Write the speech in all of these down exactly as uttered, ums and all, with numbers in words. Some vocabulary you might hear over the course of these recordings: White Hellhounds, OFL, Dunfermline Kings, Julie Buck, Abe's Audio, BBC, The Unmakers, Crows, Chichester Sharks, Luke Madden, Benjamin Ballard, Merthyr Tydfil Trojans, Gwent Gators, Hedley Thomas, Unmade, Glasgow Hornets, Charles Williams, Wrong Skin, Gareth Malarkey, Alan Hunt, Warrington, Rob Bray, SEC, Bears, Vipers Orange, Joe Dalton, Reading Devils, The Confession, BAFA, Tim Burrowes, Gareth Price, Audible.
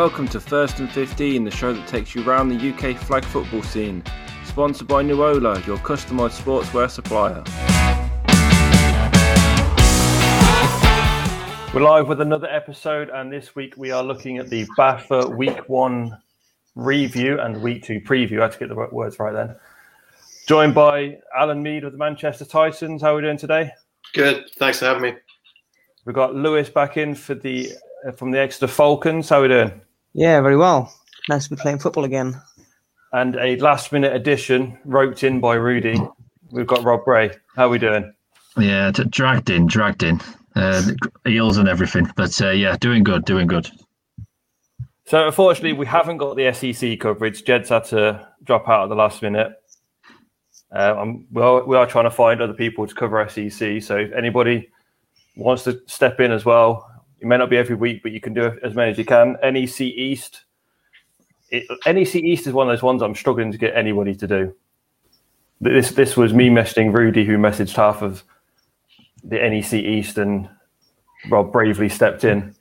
Welcome to First and fifteen, the show that takes you round the U K flag football scene. Sponsored by Nuola, your customised sportswear supplier. We're live with another episode, and this week we are looking at the B A F A Week one review and Week two preview. I had to get the words right then. Joined by Alan Mead of the Manchester Titans. How are we doing today? Good. Thanks for having me. We've got Lewis back in for the uh, from the Exeter Falcons. How are we doing? Yeah, very well. Nice to be playing football again. And a last-minute addition roped in by Rudy. We've got Rob Bray. How are we doing? Yeah, t- dragged in, dragged in. Uh, heels and everything. But uh, yeah, doing good, doing good. So unfortunately, we haven't got the S E C coverage. Jed's had to drop out at the last minute. Uh, I'm, we, are, we are trying to find other people to cover S E C. So if anybody wants to step in as well, it may not be every week, but you can do as many as you can. N E C East. It, N E C East is one of those ones I'm struggling to get anybody to do. This this was me messaging Rudy, who messaged half of the N E C East, and Rob bravely stepped in.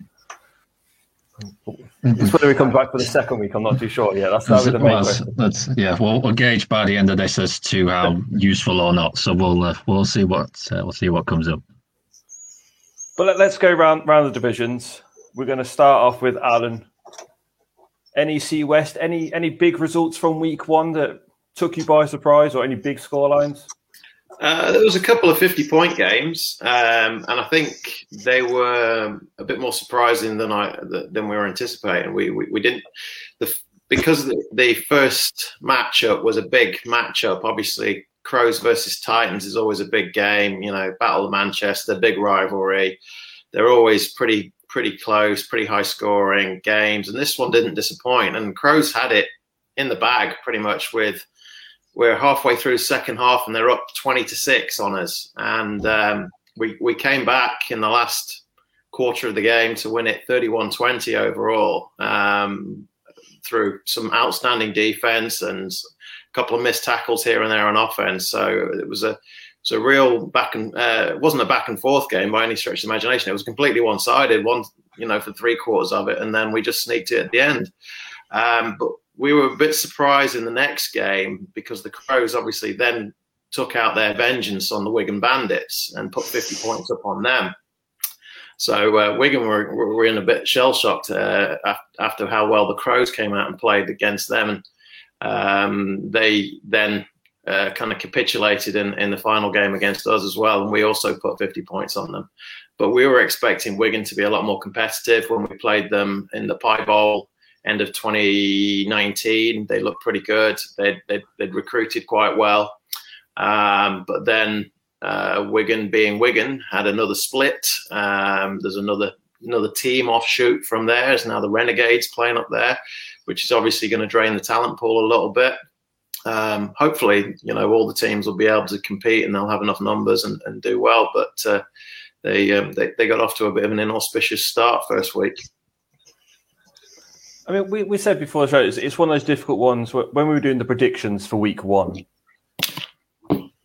It's whether he comes back for the second week, I'm not too sure yet. That's how the main question. That's, yeah, we'll, we'll gauge by the end of this as to how useful or not. So we'll uh, we'll see what uh, we'll see what comes up. But let, let's go round round the divisions. We're going to start off with Alan. N E C West, any any big results from week one that took you by surprise, or any big scorelines? Uh, there was a couple of fifty-point games, um, and I think they were a bit more surprising than I than we were anticipating. We we, we didn't the, because the, the first matchup was a big matchup. Obviously, Crows versus Titans is always a big game. You know, Battle of Manchester, big rivalry. They're always pretty. pretty close, pretty high-scoring games, and this one didn't disappoint. And Crows had it in the bag pretty much. With we're halfway through the second half, and they're up twenty to six on us. And um, we we came back in the last quarter of the game to win it thirty-one twenty overall um, through some outstanding defense and a couple of missed tackles here and there on offense. So it was a It's a real back and uh, it wasn't a back and forth game by any stretch of the imagination. It was completely one sided, one you know for three quarters of it, and then we just sneaked it at the end. Um, but we were a bit surprised in the next game because the Crows obviously then took out their vengeance on the Wigan Bandits and put fifty points up on them. So uh, Wigan were were in a bit shell shocked uh, after how well the Crows came out and played against them, and um, they then. Uh, kind of capitulated in, in the final game against us as well, and we also put fifty points on them. But we were expecting Wigan to be a lot more competitive when we played them in the Pie Bowl end of twenty nineteen. They looked pretty good. They'd, they'd, they'd recruited quite well. Um, but then uh, Wigan being Wigan had another split. Um, there's another another team offshoot from there. It's now the Renegades playing up there, which is obviously going to drain the talent pool a little bit. Um, hopefully, you know, all the teams will be able to compete and they'll have enough numbers and, and do well. But uh, they, um, they they got off to a bit of an inauspicious start first week. I mean, we, we said before the show, it's, it's one of those difficult ones. When we were doing the predictions for week one,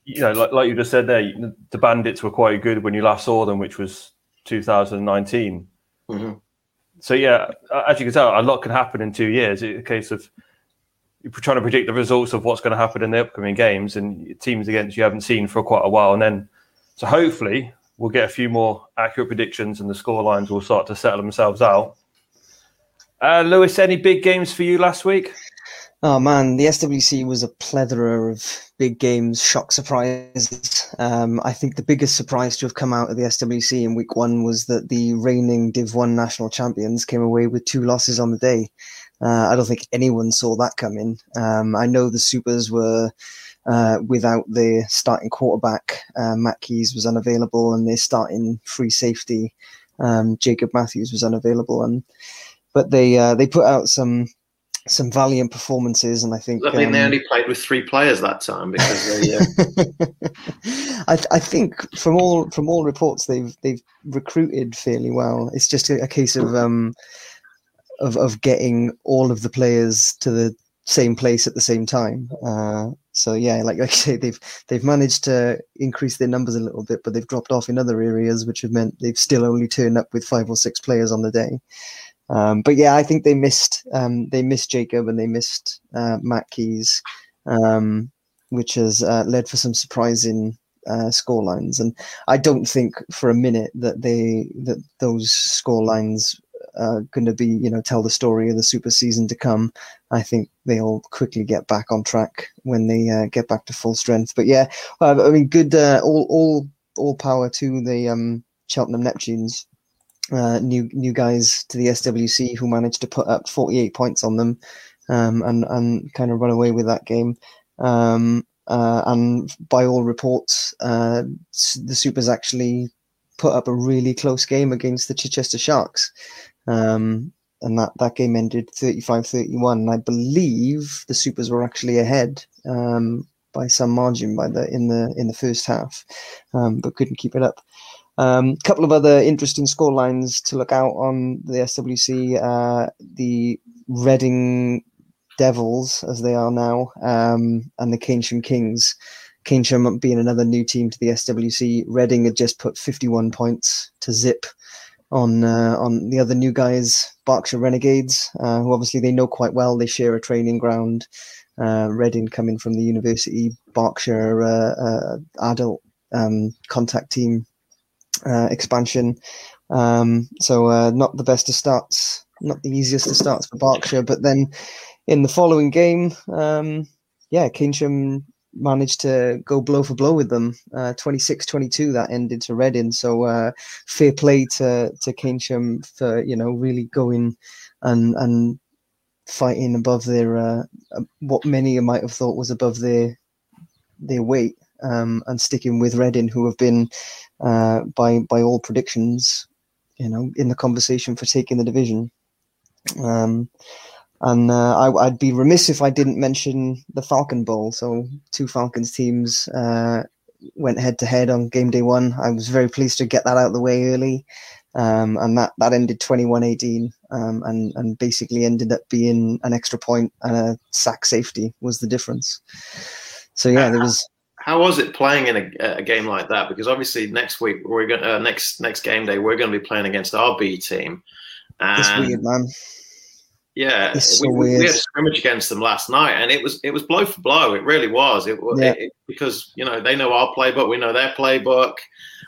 you know, like, like you just said there, the Bandits were quite good when you last saw them, which was two thousand nineteen. Mm-hmm. So, yeah, as you can tell, a lot can happen in two years. It's a case of you're trying to predict the results of what's going to happen in the upcoming games and teams against you haven't seen for quite a while. And then, so hopefully we'll get a few more accurate predictions and the scorelines will start to settle themselves out. Uh, Lewis, any big games for you last week? Oh man, the S W C was a plethora of big games, shock surprises. Um, I think the biggest surprise to have come out of the S W C in week one was that the reigning Div one national champions came away with two losses on the day. Uh, I don't think anyone saw that coming. Um, I know the Supers were uh, without their starting quarterback. Uh, Matt Keys was unavailable, and their starting free safety, um, Jacob Matthews, was unavailable. And but they uh, they put out some some valiant performances, and I think I think um, they only played with three players that time because they. Uh... I, th- I think from all from all reports they've they've recruited fairly well. It's just a, a case of. Um, Of, of getting all of the players to the same place at the same time. Uh, so yeah, like I say, they've they've managed to increase their numbers a little bit, but they've dropped off in other areas, which have meant they've still only turned up with five or six players on the day. Um, but yeah, I think they missed um, they missed Jacob and they missed uh, Matt Keys, um, which has uh, led for some surprising uh, scorelines. And I don't think for a minute that they that those scorelines are going to be, you know, tell the story of the Super season to come. I think they'll quickly get back on track when they uh, get back to full strength. But yeah, uh, I mean, good uh, all all all power to the um, Cheltenham Neptunes. Uh, new new guys to the S W C who managed to put up forty-eight points on them, um, and and kind of run away with that game. Um, uh, and by all reports, uh, the Supers actually put up a really close game against the Chichester Sharks, um, and that, that game ended thirty-five thirty-one. I believe the Supers were actually ahead um, by some margin by the in the in the first half, um, but couldn't keep it up. A um, couple of other interesting scorelines to look out on the S W C. Uh, the Reading Devils, as they are now, um, and the Keynsham Kings. Keynsham being another new team to the S W C. Reading had just put fifty-one points to zip on uh, on the other new guys, Berkshire Renegades, uh, who obviously they know quite well. They share a training ground. Uh, Reading coming from the university, Berkshire uh, uh, adult um, contact team. Uh, expansion, um, so uh, not the best of starts, not the easiest of starts for Berkshire. But then, in the following game, um, yeah, Keynsham managed to go blow for blow with them, uh, twenty-six twenty-two. That ended to Reading, so uh, fair play to to Keynsham for, you know, really going and and fighting above their uh, what many might have thought was above their their weight. Um, and sticking with Reading, who have been, uh, by by all predictions, you know, in the conversation for taking the division. Um, and uh, I, I'd be remiss if I didn't mention the Falcon Bowl. So two Falcons teams uh, went head to head on game day one. I was very pleased to get that out of the way early, um, and that, that ended twenty-one eighteen, um, and and basically ended up being an extra point and a sack safety was the difference. So yeah, there was. How was it playing in a, a game like that? Because obviously next week we're going uh, next next game day we're going to be playing against our B team. And it's weird, man. Yeah, it's so we, weird. We had a scrimmage against them last night, and it was it was blow for blow. It really was. It, yeah. it, it because you know they know our playbook, we know their playbook,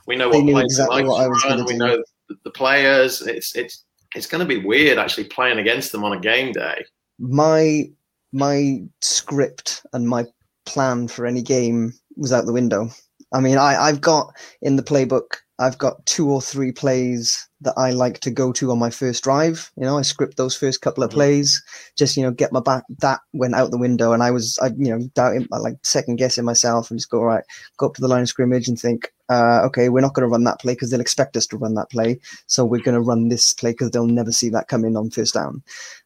we know they what plays exactly like what I was going to do. We know the players. It's it's it's going to be weird actually playing against them on a game day. My my script and my plan for any game was out the window. I mean, I, I've got in the playbook, I've got two or three plays that I like to go to on my first drive. You know, I script those first couple of plays, just, you know, get my back. That went out the window. And I was, I, you know, doubting, like second guessing myself and just go, all right, go up to the line of scrimmage and think, uh, okay, we're not going to run that play because they'll expect us to run that play. So we're going to run this play because they'll never see that come in on first down.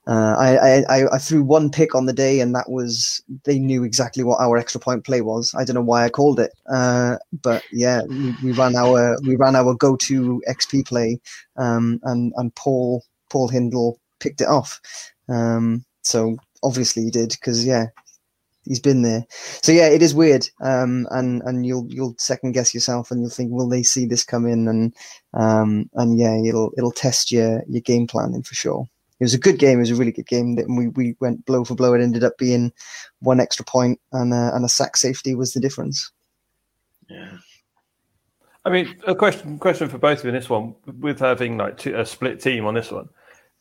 Uh, I, I, I threw one pick on the day, and that was, they knew exactly what our extra point play was. I don't know why I called it. Uh, but yeah, we, we ran our, we ran our go-to X P play. Um, and, and Paul, Paul Hindle picked it off. Um, so obviously he did, because yeah, he's been there. So yeah, it is weird. Um, and, and you'll, you'll second guess yourself and you'll think, will they see this come in? And, um, and yeah, it'll, it'll test your, your game planning for sure. It was a good game. It was a really good game. That we, we went blow for blow. It ended up being one extra point and a, and a sack safety was the difference. Yeah. I mean, a question question for both of you in this one, with having like two, a split team on this one,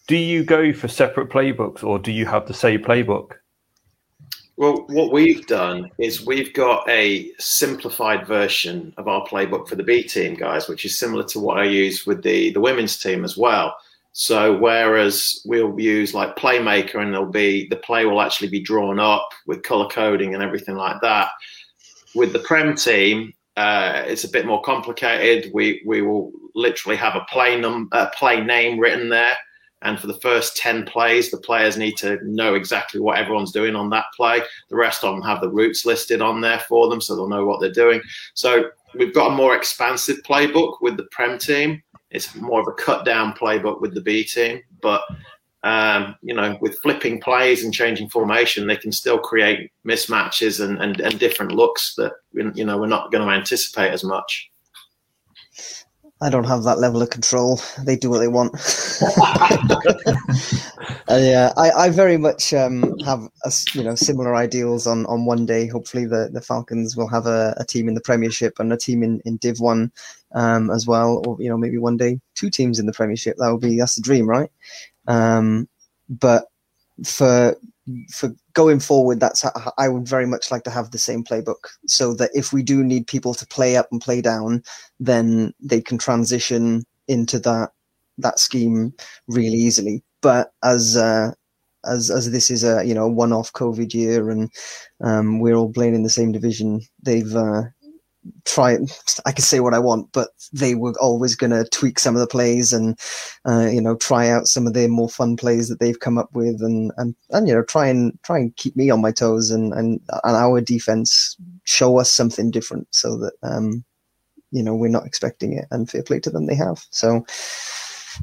do you go for separate playbooks or do you have the same playbook? Well, what we've done is we've got a simplified version of our playbook for the B team guys, which is similar to what I use with the, the women's team as well. So whereas we'll use like Playmaker and there'll be the play will actually be drawn up with color coding and everything like that. With the Prem team, Uh, it's a bit more complicated. We we will literally have a play num uh, play name written there, and for the first ten plays, the players need to know exactly what everyone's doing on that play. The rest of them have the routes listed on there for them, so they'll know what they're doing. So we've got a more expansive playbook with the Prem team. It's more of a cut down playbook with the B team, but um, you know, with flipping plays and changing formation, they can still create mismatches and, and, and different looks that, you know, we're not going to anticipate as much. I don't have that level of control. They do what they want. uh, yeah, I, I very much um, have a, you know similar ideals on, on one day. Hopefully the, the Falcons will have a, a team in the Premiership and a team in, in Div one um, as well. Or you know maybe one day two teams in the Premiership. That would be that's the dream, right? Um, but for for going forward, that's how, I would very much like to have the same playbook, so that if we do need people to play up and play down, then they can transition into that that scheme really easily. But as uh, as as this is a you know one-off COVID year and um, we're all playing in the same division, they've uh, tried. I can say what I want, but they were always going to tweak some of the plays and uh, you know try out some of their more fun plays that they've come up with, and and, and you know try and try and keep me on my toes and and, and our defense show us something different, so that um, you know we're not expecting it. And fair play to them, they have. So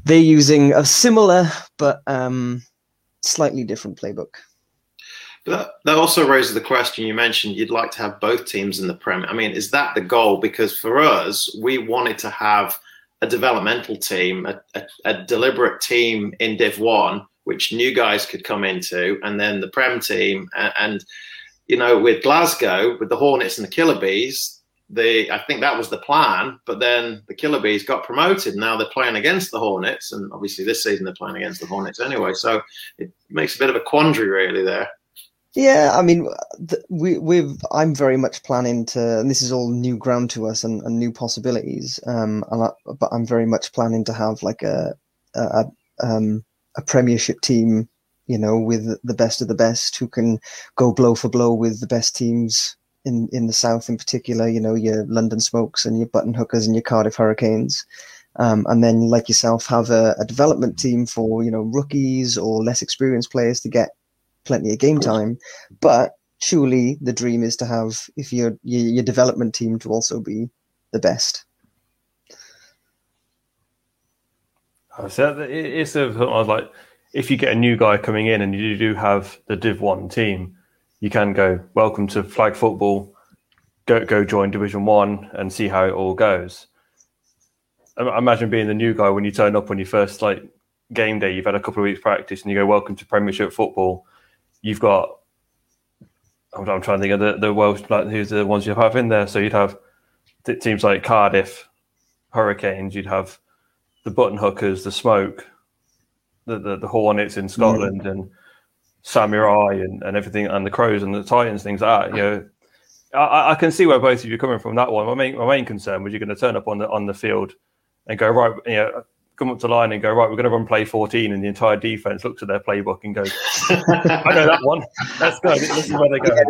they're using a similar but um, slightly different playbook. That, that also raises the question you mentioned. You'd like to have both teams in the Prem. I mean, is that the goal? Because for us, we wanted to have a developmental team, a, a, a deliberate team in Div One, which new guys could come into, and then the Prem team. And, and you know, with Glasgow, with the Hornets and the Killer Bees, they I think that was the plan. But then the Killer Bees got promoted. Now they're playing against the Hornets, and obviously this season they're playing against the Hornets anyway. So it makes a bit of a quandary, really, there. Yeah, I mean, we, we've. I'm very much planning to, and this is all new ground to us and, and new possibilities. Um, and I, but I'm very much planning to have like a a, um, a Premiership team, you know, with the best of the best who can go blow for blow with the best teams in, in the South in particular. You know, your London Smokes and your Button Hookers and your Cardiff Hurricanes. Um, and then, like yourself, have a, a development team for you know rookies or less experienced players to get plenty of game time. But surely the dream is to have if your your development team to also be the best. So it's sort of, I was like, if you get a new guy coming in and you do have the Div One team, you can go, welcome to flag football, go go join Division One and see how it all goes. I imagine being the new guy when you turn up on your first like game day, you've had a couple of weeks practice, and you go, welcome to Premiership football. You've got, I'm, I'm trying to think of the, the Welsh, like who's the ones you have in there. So you'd have teams like Cardiff Hurricanes, you'd have the Button Hookers, the Smoke, the, the, the Hornets in Scotland, mm. and Samurai and, and everything, and the Crows and the Titans, things like that. You know, I, I can see where both of you are coming from. That one, my main, my main concern was you're going to turn up on the on the field and go, right, you know, come up to line and go, right, we're going to run play fourteen, and the entire defence looks at their playbook and goes, I know that one. That's good. This is where they go. Yeah,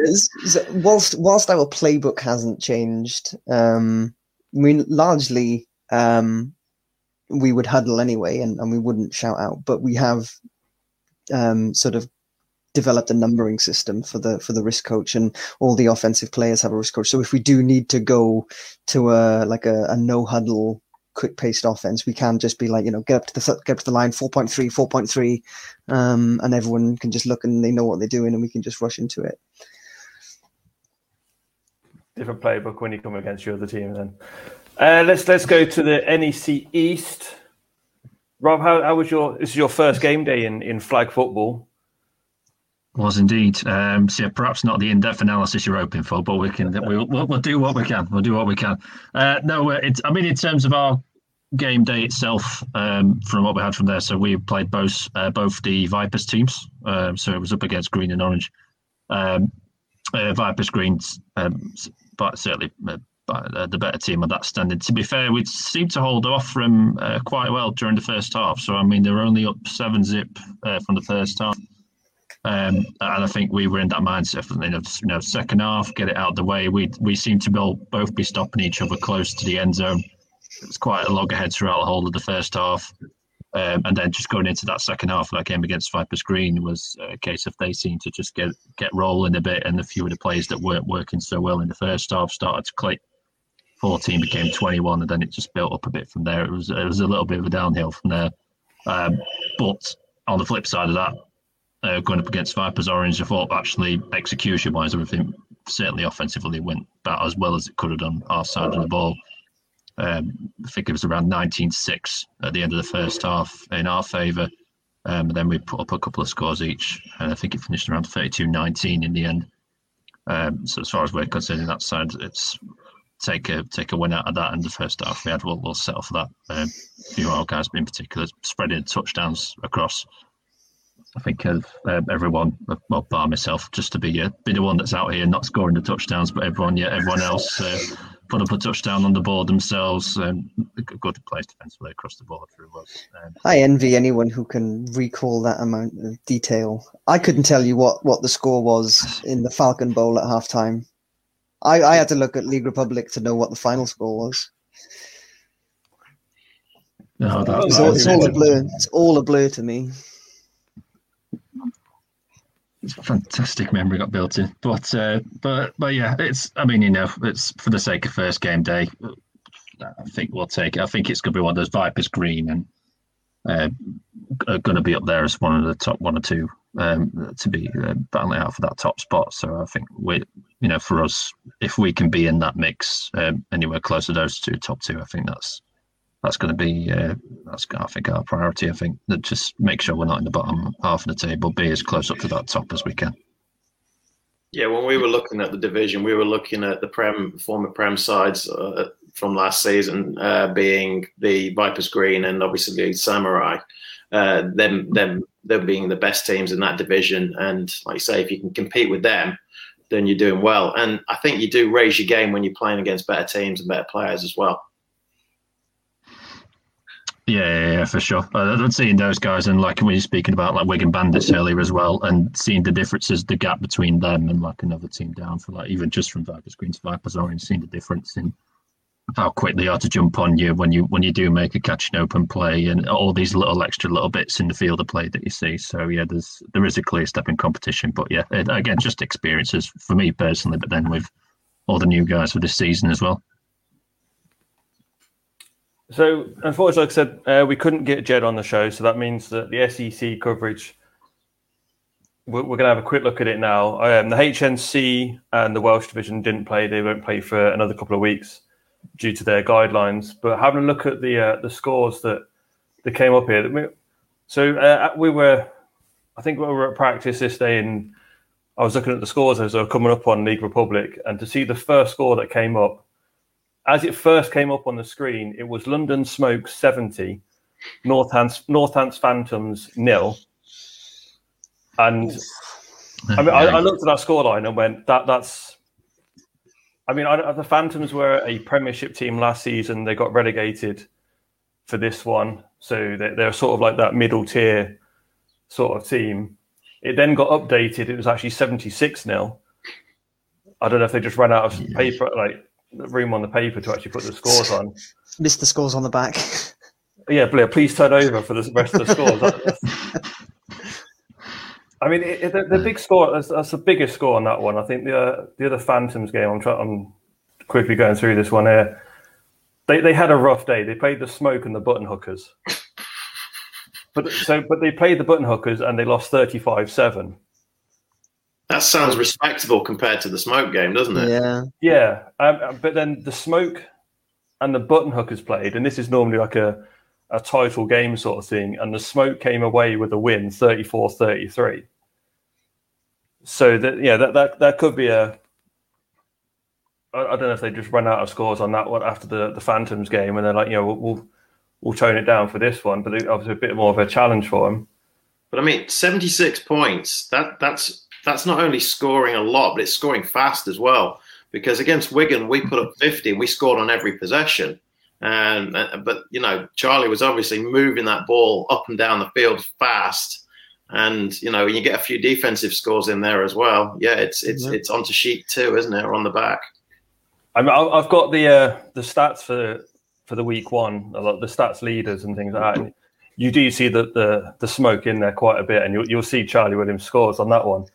whilst, whilst our playbook hasn't changed, um, I mean, largely um, we would huddle anyway and, and we wouldn't shout out, but we have um, sort of developed a numbering system for the for the wrist coach, and all the offensive players have a wrist coach. So if we do need to go to a like a, a no-huddle quick-paced offense, we can just be like, you know, get up to the get up to the line, four point three, four point three, um, and everyone can just look and they know what they're doing, and we can just rush into it. Different playbook when you come against your other team. Then uh, let's let's go to the N E C East. Rob, how, how was your? This is your first game day in, in flag football. Was indeed. Um, so yeah, perhaps not the in-depth analysis you're hoping for, but we can. We'll, we'll, we'll do what we can. We'll do what we can. Uh, no, it's. I mean, in terms of our game day itself, um, from what we had from there, so we played both uh, both the Vipers teams. Um, so it was up against Green and Orange. Um, uh, Vipers Green's, um, but certainly uh, the better team on that standard. To be fair, we seemed to hold off from uh, quite well during the first half. So I mean, they were only up seven zip uh, from the first half. Um, and I think we were in that mindset, you know, you know, second half, get it out of the way. We we seemed to both be stopping each other close to the end zone. It was quite a loggerhead throughout the whole of the first half. Um, and then just going into that second half of that game against Vipers Green was a case of they seemed to just get, get rolling a bit, and a few of the plays that weren't working so well in the first half started to click. fourteen became twenty-one, and then it just built up a bit from there. It was, it was a little bit of a downhill from there. Um, but on the flip side of that, Uh, going up against Vipers Orange, I thought actually execution-wise, everything certainly offensively went about as well as it could have done our side of the ball. Um, I think it was around nineteen six at the end of the first half in our favour. Um, then we put up a couple of scores each, and I think it finished around thirty-two nineteen in the end. Um, so as far as we're concerned, that side, it's take a take a win out of that. And the first half we had, we'll, we'll settle for that. Um, a few of our guys in particular spreading touchdowns across. I think of uh, everyone, well, bar myself, just to be uh, be the one that's out here not scoring the touchdowns, but everyone, yeah, everyone else uh, put up a touchdown on the board themselves. Um, good place defensively across the board for us. Um, I envy anyone who can recall that amount of detail. I couldn't tell you what, what the score was in the Falcon Bowl at halftime. I, I had to look at League Republic to know what the final score was. No, that, it's, all, it's all a blur. It's all a blur to me. It's a fantastic memory got built in, but uh, but but yeah, it's. I mean, you know, it's for the sake of first game day. I think we'll take it. I think it's going to be one of those Vipers Green, and uh, are going to be up there as one of the top one or two um, to be uh, battling out for that top spot. So I think we, you know, for us, if we can be in that mix um, anywhere close to those two top two, I think that's that's going to be uh, that's I think our priority. I think that just make sure we're not in the bottom half of the table, be as close up to that top as we can. Yeah, when we were looking at the division, we were looking at the Prem former Prem sides uh, from last season uh, being the Vipers Green and obviously Samurai. Uh, them them them being the best teams in that division, and like you say, if you can compete with them, then you're doing well. And I think you do raise your game when you're playing against better teams and better players as well. Yeah, yeah, yeah, for sure. I've seen those guys, and like we were speaking about, like Wigan Bandits earlier as well, and seeing the differences, the gap between them and like another team down for like even just from Vipers Green to Vipers Orange, seeing the difference in how quick they are to jump on you when you when you do make a catch and open play, and all these little extra little bits in the field of play that you see. So yeah, there's there is a clear step in competition, but yeah, it, again, just experiences for me personally, but then with all the new guys for this season as well. So, unfortunately, like I said, uh, we couldn't get Jed on the show, so that means that the S E C coverage, we're, we're going to have a quick look at it now. Um, the H N C and the Welsh division didn't play. They won't play for another couple of weeks due to their guidelines. But having a look at the uh, the scores that, that came up here. That we, so, uh, we were, I think we were at practice this day, and I was looking at the scores as they were coming up on League Republic, and to see the first score that came up, as it first came up on the screen, it was London Smoke seventy, Northants Northants Phantoms nil. And I mean, I, I looked at that scoreline and went, "That that's." I mean, I, the Phantoms were a Premiership team last season. They got relegated for this one, so they, they're sort of like that middle tier sort of team. It then got updated. It was actually seventy-six nil. I don't know if they just ran out of paper, like. Room on the paper to actually put the scores on. Missed the scores on the back. Yeah, Blair, please turn over for the rest of the scores. I mean, it, it, the, the big score, that's, that's the biggest score on that one. I think the uh, the other Phantoms game, I'm, try, I'm quickly going through this one here. They they had a rough day. They played the Smoke and the Button Hookers. But, so, but they played the Button Hookers and they lost thirty-five seven. That sounds respectable compared to the Smoke game, doesn't it? Yeah. Yeah. Um, but then the Smoke and the Button Hookers played, and this is normally like a, a title game sort of thing, and the Smoke came away with a win, thirty-four thirty-three. So, that yeah, that, that, that could be a... I, I don't know if they just ran out of scores on that one after the, the Phantoms game, and they're like, you know, we'll, we'll, we'll tone it down for this one, but it was a bit more of a challenge for them. But, I mean, seventy-six points, that that's... That's not only scoring a lot, but it's scoring fast as well. Because against Wigan, we put up fifty and we scored on every possession. And but you know, Charlie was obviously moving that ball up and down the field fast. And you know, you get a few defensive scores in there as well. Yeah, it's it's yeah. It's onto sheet two, isn't it, or on the back? I mean, I've got the uh, the stats for for the week one, the stats leaders and things like that. You do see the the, the Smoke in there quite a bit, and you'll you'll see Charlie Williams scores on that one.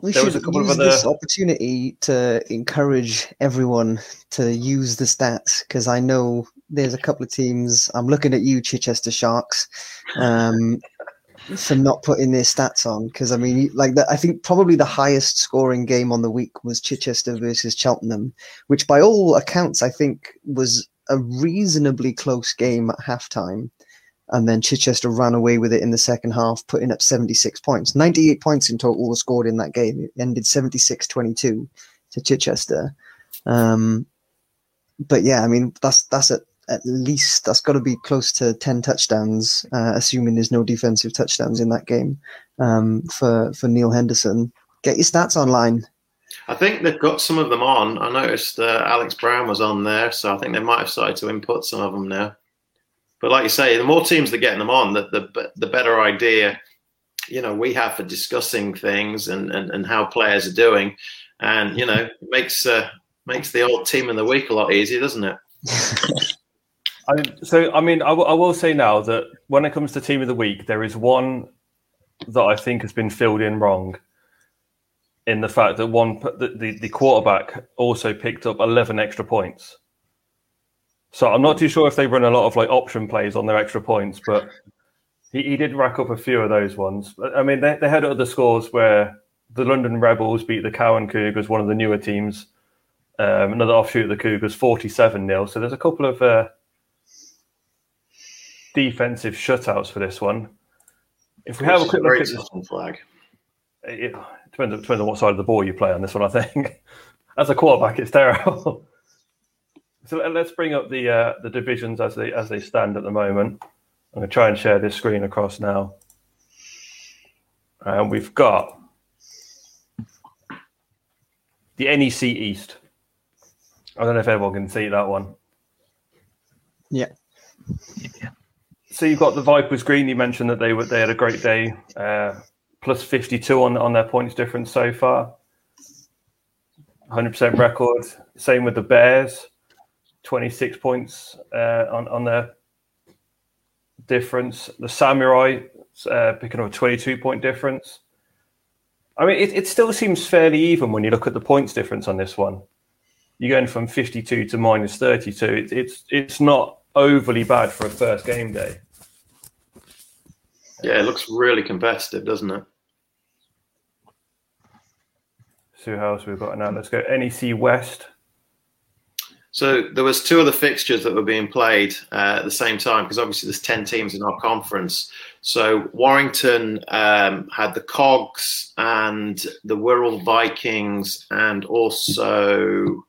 We there should was a couple use of other... this opportunity to encourage everyone to use the stats, because I know there's a couple of teams. I'm looking at you, Chichester Sharks, um, for not putting their stats on. Because I mean, like that, I think probably the highest scoring game on the week was Chichester versus Cheltenham, which by all accounts I think was a reasonably close game at halftime, and then Chichester ran away with it in the second half, putting up seventy-six points. ninety-eight points in total were scored in that game. It ended seventy-six twenty-two to Chichester. Um, but yeah, I mean, that's that's at, at least, that's got to be close to ten touchdowns, uh, assuming there's no defensive touchdowns in that game, um, for, for Neil Henderson. Get your stats online. I think they've got some of them on. I noticed uh, Alex Brown was on there, so I think they might have started to input some of them now. But like you say, the more teams that are getting them on, the, the the better idea, you know, we have for discussing things and, and, and how players are doing. And, you know, it makes, uh, makes the old team of the week a lot easier, doesn't it? I, so, I mean, I, w- I will say now that when it comes to team of the week, there is one that I think has been filled in wrong, in the fact that one the, the, the quarterback also picked up eleven extra points. So I'm not too sure if they run a lot of like option plays on their extra points, but he, he did rack up a few of those ones. I mean, they, they had other scores where the London Rebels beat the Cowan Cougars, one of the newer teams, um, another offshoot of the Cougars, forty-seven nil. So there's a couple of uh, defensive shutouts for this one. If we have a quick look at the flag, it depends, depends on what side of the ball you play on this one, I think. As a quarterback, it's terrible. So let's bring up the uh, the divisions as they as they stand at the moment. I'm going to try and share this screen across now. And we've got the N E C East. I don't know if everyone can see that one. Yeah. yeah. So you've got the Vipers Green. You mentioned that they were they had a great day, uh, plus fifty-two on on their points difference so far. one hundred percent record. Same with the Bears. twenty-six points uh, on, on their difference. The Samurai uh, picking up a twenty-two point difference. I mean, it, it still seems fairly even when you look at the points difference on this one. You're going from fifty-two to minus thirty-two. It, it's it's not overly bad for a first game day. Yeah, it looks really competitive, doesn't it? So how else we've got now? Let's go N E C West. So there was two other fixtures that were being played uh, at the same time, because obviously there's ten teams in our conference. So Warrington um, had the Cogs and the Wirral Vikings, and also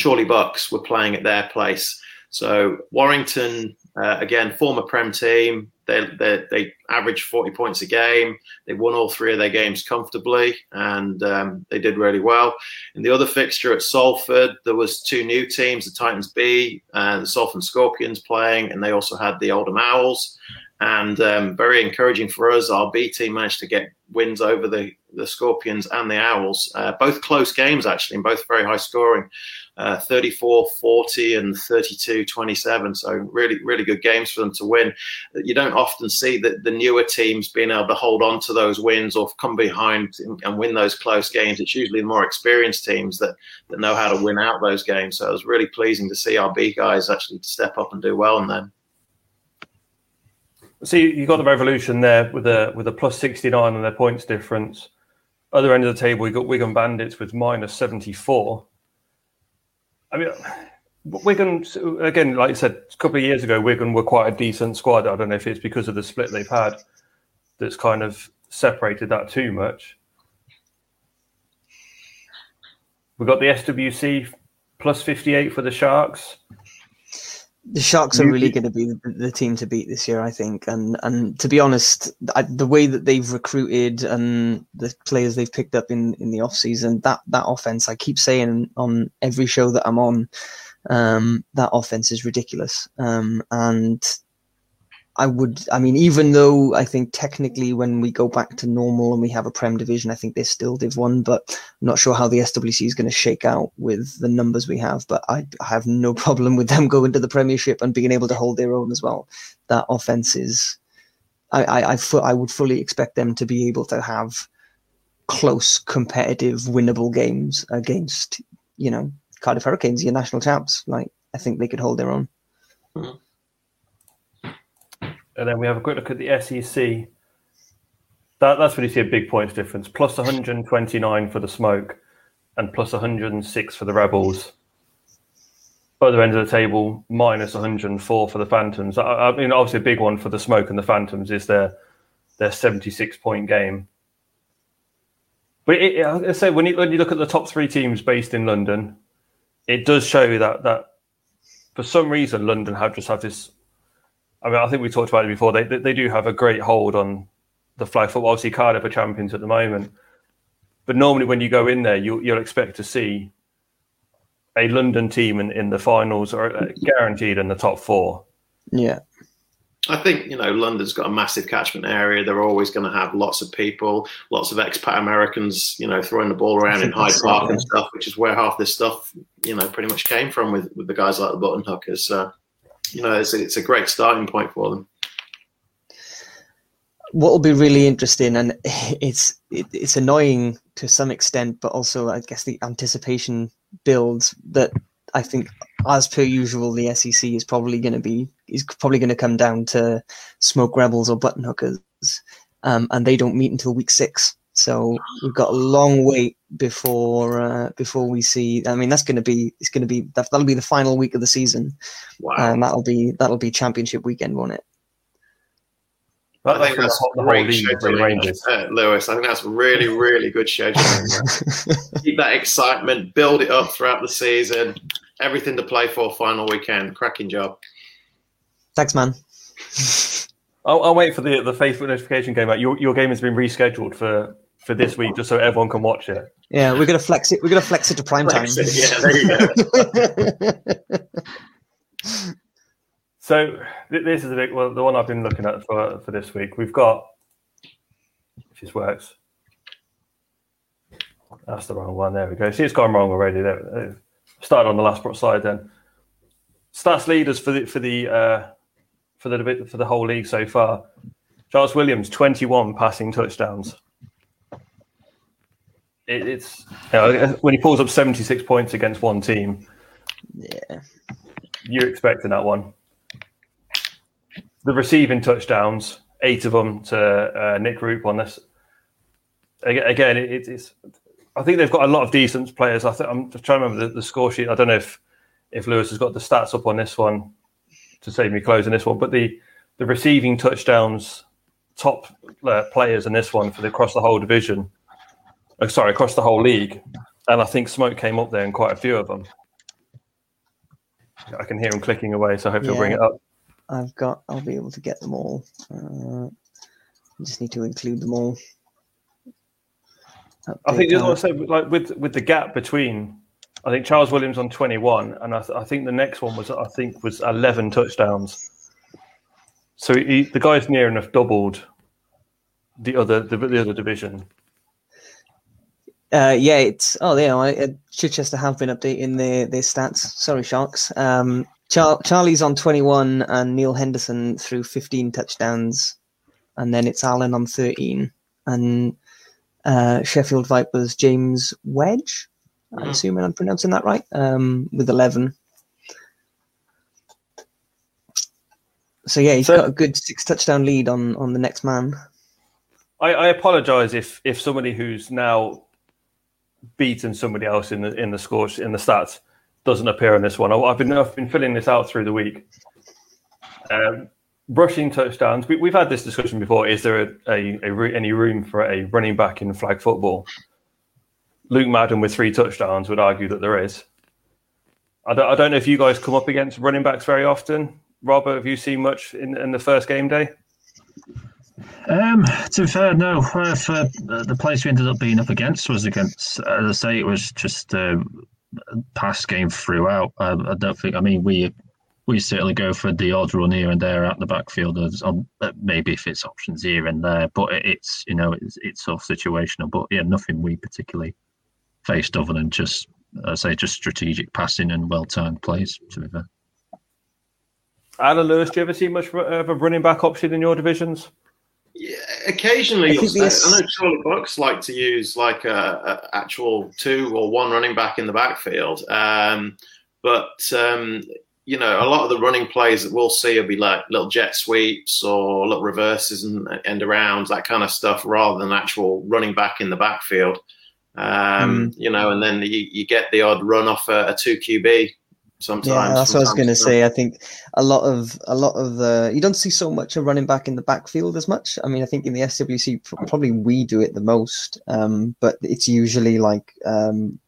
Chorley Bucks were playing at their place. So Warrington, uh, again, former Prem team, they, they they averaged forty points a game. They won all three of their games comfortably, and um, they did really well. In the other fixture at Salford, there was two new teams, the Titans B and the Salford Scorpions playing, and they also had the Oldham Owls. And um, very encouraging for us, our B team managed to get wins over the, the Scorpions and the Owls. Uh, both close games, actually, and both very high scoring, uh, thirty-four forty and thirty-two twenty-seven. So really, really good games for them to win. You don't often see that the newer teams being able to hold on to those wins or come behind and win those close games. It's usually the more experienced teams that, that know how to win out those games. So it was really pleasing to see our B guys actually step up and do well in them. So you got the Revolution there with a with a plus sixty-nine on their points difference. Other end of the table, you got Wigan Bandits with minus seventy-four. I mean, Wigan, again, like I said, a couple of years ago, Wigan were quite a decent squad. I don't know if it's because of the split they've had that's kind of separated that too much. We got the S W C plus fifty-eight for the Sharks. The Sharks are really going to be the, the team to beat this year, I think. And and to be honest, I, the way that they've recruited and the players they've picked up in, in the off-season, that, that offense, I keep saying on every show that I'm on, um, that offense is ridiculous. Um, and I would, I mean, even though I think technically when we go back to normal and we have a Prem division, I think they're still Div one, but I'm not sure how the S W C is going to shake out with the numbers we have, but I have no problem with them going to the Premiership and being able to hold their own as well. That offense is, I, I, I, fu- I would fully expect them to be able to have close, competitive, winnable games against, you know, Cardiff Hurricanes, your national champs. Like, I think they could hold their own. Mm-hmm. And then we have a quick look at the S E C. That, that's where you see a big points difference. Plus one hundred twenty-nine for the Smoke and plus one hundred six for the Rebels. other end of the table, minus one hundred and four for the Phantoms. I, I mean, obviously a big one for the Smoke and the Phantoms is their their seventy-six point game. But it, it, I say when you, when you look at the top three teams based in London, it does show that that for some reason London have just have this. I mean, I think we talked about it before. They they, they do have a great hold on the flag football. Obviously, Cardiff are champions at the moment, but normally when you go in there, you, you'll expect to see a London team in, in the finals are guaranteed in the top four. Yeah. I think, you know, London's got a massive catchment area. They're always going to have lots of people, lots of expat Americans, you know, throwing the ball around in Hyde Park yeah. and stuff, which is where half this stuff, you know, pretty much came from with, with the guys like the Button Hookers. So, you know, it's a, it's a great starting point for them. What will be really interesting, and it's it, it's annoying to some extent, but also I guess the anticipation builds that I think, as per usual, the S E C is probably going to be is probably going to come down to Smoke Rebels or Button Hookers, um, and they don't meet until week six. So we've got a long wait before uh, before we see. I mean, that's going to be it's going to be that, that'll be the final week of the season, wow. and that'll be that'll be championship weekend, won't it? I think that's a great scheduling, uh, Lewis. I think that's really, really good scheduling. Keep that excitement, build it up throughout the season. Everything to play for final weekend. Cracking job. Thanks, man. I'll, I'll wait for the the Facebook notification game. Out. Your your game has been rescheduled for, for this week, just so everyone can watch it. Yeah, we're gonna flex it. We're gonna flex it to prime flex time. It. Yeah, there you go. So this is a big, well, the one I've been looking at for, for this week. We've got, if this works, that's the wrong one. There we go. See, it's gone wrong already. There, started on the last slide. Then stats leaders for the for the uh, for the for the whole league so far. Charles Williams, twenty-one passing touchdowns. It, it's you know, when he pulls up seventy-six points against one team. Yeah, you're expecting that one. The receiving touchdowns, eight of them to uh, Nick Rupp on this. Again, it, it's. I think they've got a lot of decent players. I th- I'm just trying to remember the, the score sheet. I don't know if, if Lewis has got the stats up on this one to save me closing this one, but the, the receiving touchdowns, top uh, players in this one for the, across the whole division. Uh, sorry, across the whole league. And I think Smoke came up there in quite a few of them. I can hear him clicking away, so I hope he'll yeah. bring it up. I've got, I'll be able to get them all. Uh, I just need to include them all. Update I think, I say, like with with the gap between, I think Charles Williams on twenty-one, and I, th- I think the next one was, I think, was eleven touchdowns. So he, the guy's near enough doubled the other the, the other division. Uh, yeah, it's oh, yeah. I, Chichester have been updating their their stats. Sorry, Sharks. Um, Char- Charlie's on twenty-one and Neil Henderson threw fifteen touchdowns, and then it's Alan on thirteen and uh, Sheffield Vipers James Wedge, I'm mm-hmm. assuming I'm pronouncing that right, um, with eleven. So yeah, he's so, got a good six touchdown lead on, on the next man. I, I apologise if if somebody who's now beaten somebody else in the in the scores in the stats doesn't appear on this one. I've been I've been filling this out through the week. Um, rushing touchdowns. We, we've had this discussion before. Is there a, a, a any room for a running back in flag football? Luke Madden with three touchdowns would argue that there is. I don't, I don't know if you guys come up against running backs very often. Robert, have you seen much in, in the first game day? Um, to be fair, no. Uh, for the place we ended up being up against was against, as I say, it was just... Uh, pass game throughout. I, I don't think. I mean, we we certainly go for the odd run here and there out the backfield. On, maybe if it's options here and there, but it's you know it's it's sort of situational. But yeah, nothing we particularly faced other than just I say just strategic passing and well timed plays. To be fair, Alan Lewis, do you ever see much of a running back option in your divisions? Yeah, occasionally, I, I know Charlie Bucks like to use like a, a actual two or one running back in the backfield, um, but um, you know, a lot of the running plays that we'll see will be like little jet sweeps or little reverses and end arounds, that kind of stuff, rather than actual running back in the backfield. Um, mm. You know, and then you, you get the odd run off a, a two Q B sometimes. Yeah, that's what I was going to say. I think a lot of a lot of the you don't see so much a running back in the backfield as much. I mean, I think in the S W C probably we do it the most, um, but it's usually like um,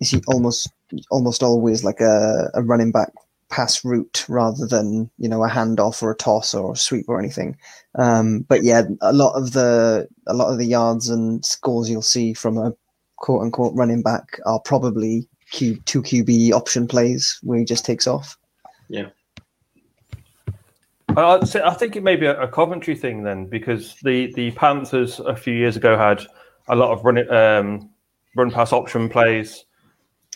it's almost almost always like a, a running back pass route rather than, you know, a handoff or a toss or a sweep or anything. Um, but yeah, a lot of the a lot of the yards and scores you'll see from a quote unquote running back are probably Q, two Q B option plays where he just takes off. Yeah. I'd say, I think it may be a, a Coventry thing then, because the, the Panthers a few years ago had a lot of run um, run pass option plays.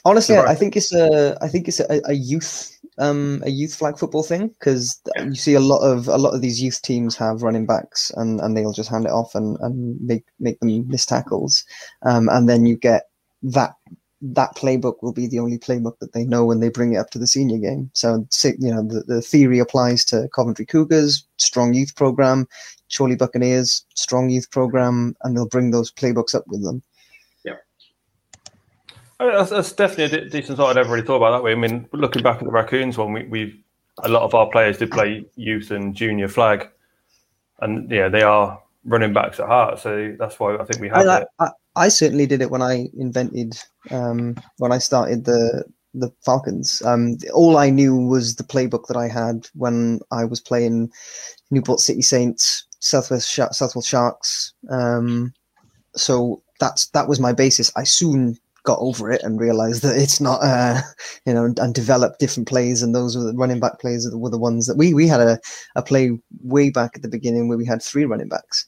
Honestly, I think it's a I think it's a, a youth um, a youth flag football thing, because you see a lot of a lot of these youth teams have running backs and, and they'll just hand it off and, and make make them miss tackles, um, and then you get that. That playbook will be the only playbook that they know when they bring it up to the senior game. So, you know, the, the theory applies to Coventry Cougars, strong youth program, Chorley Buccaneers, strong youth program, and they'll bring those playbooks up with them. Yeah. I mean, that's, that's definitely a decent thought. I never really thought about it that way. I mean, looking back at the Raccoons one, we, we've a lot of our players did play youth and junior flag, and yeah, they are running backs at heart. So that's why I think we have it. I certainly did it when I invented, um, when I started the the Falcons. Um, all I knew was the playbook that I had when I was playing Newport City Saints, Southwest Sh- Southwell Sharks. Um, so that's that was my basis. I soon got over it and realised that it's not, uh, you know, and, and developed different plays. And those were the running back plays were the ones that we we had a, a play way back at the beginning where we had three running backs.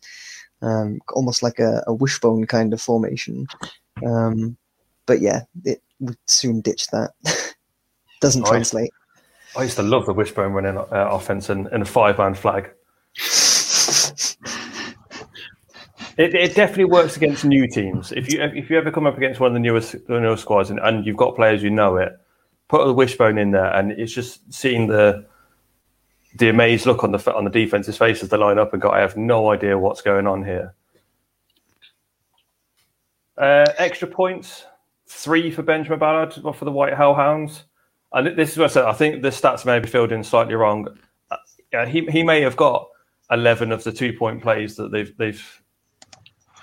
Um, almost like a, a wishbone kind of formation. Um, but yeah, it would soon ditch that. Doesn't I, translate. I used to love the wishbone running uh, offense and, and a five-man flag. it, it definitely works against new teams. If you if you ever come up against one of the newest, the newest squads and, and you've got players you know it, put the wishbone in there, and it's just seeing the the amazed look on the on the defense's face as they line up and go, I have no idea what's going on here. Uh, extra points, three for Benjamin Ballard for the White Hellhounds. And this is what I said, I think the stats may be filled in slightly wrong. Uh, he he may have got eleven of the two-point plays that they've... they've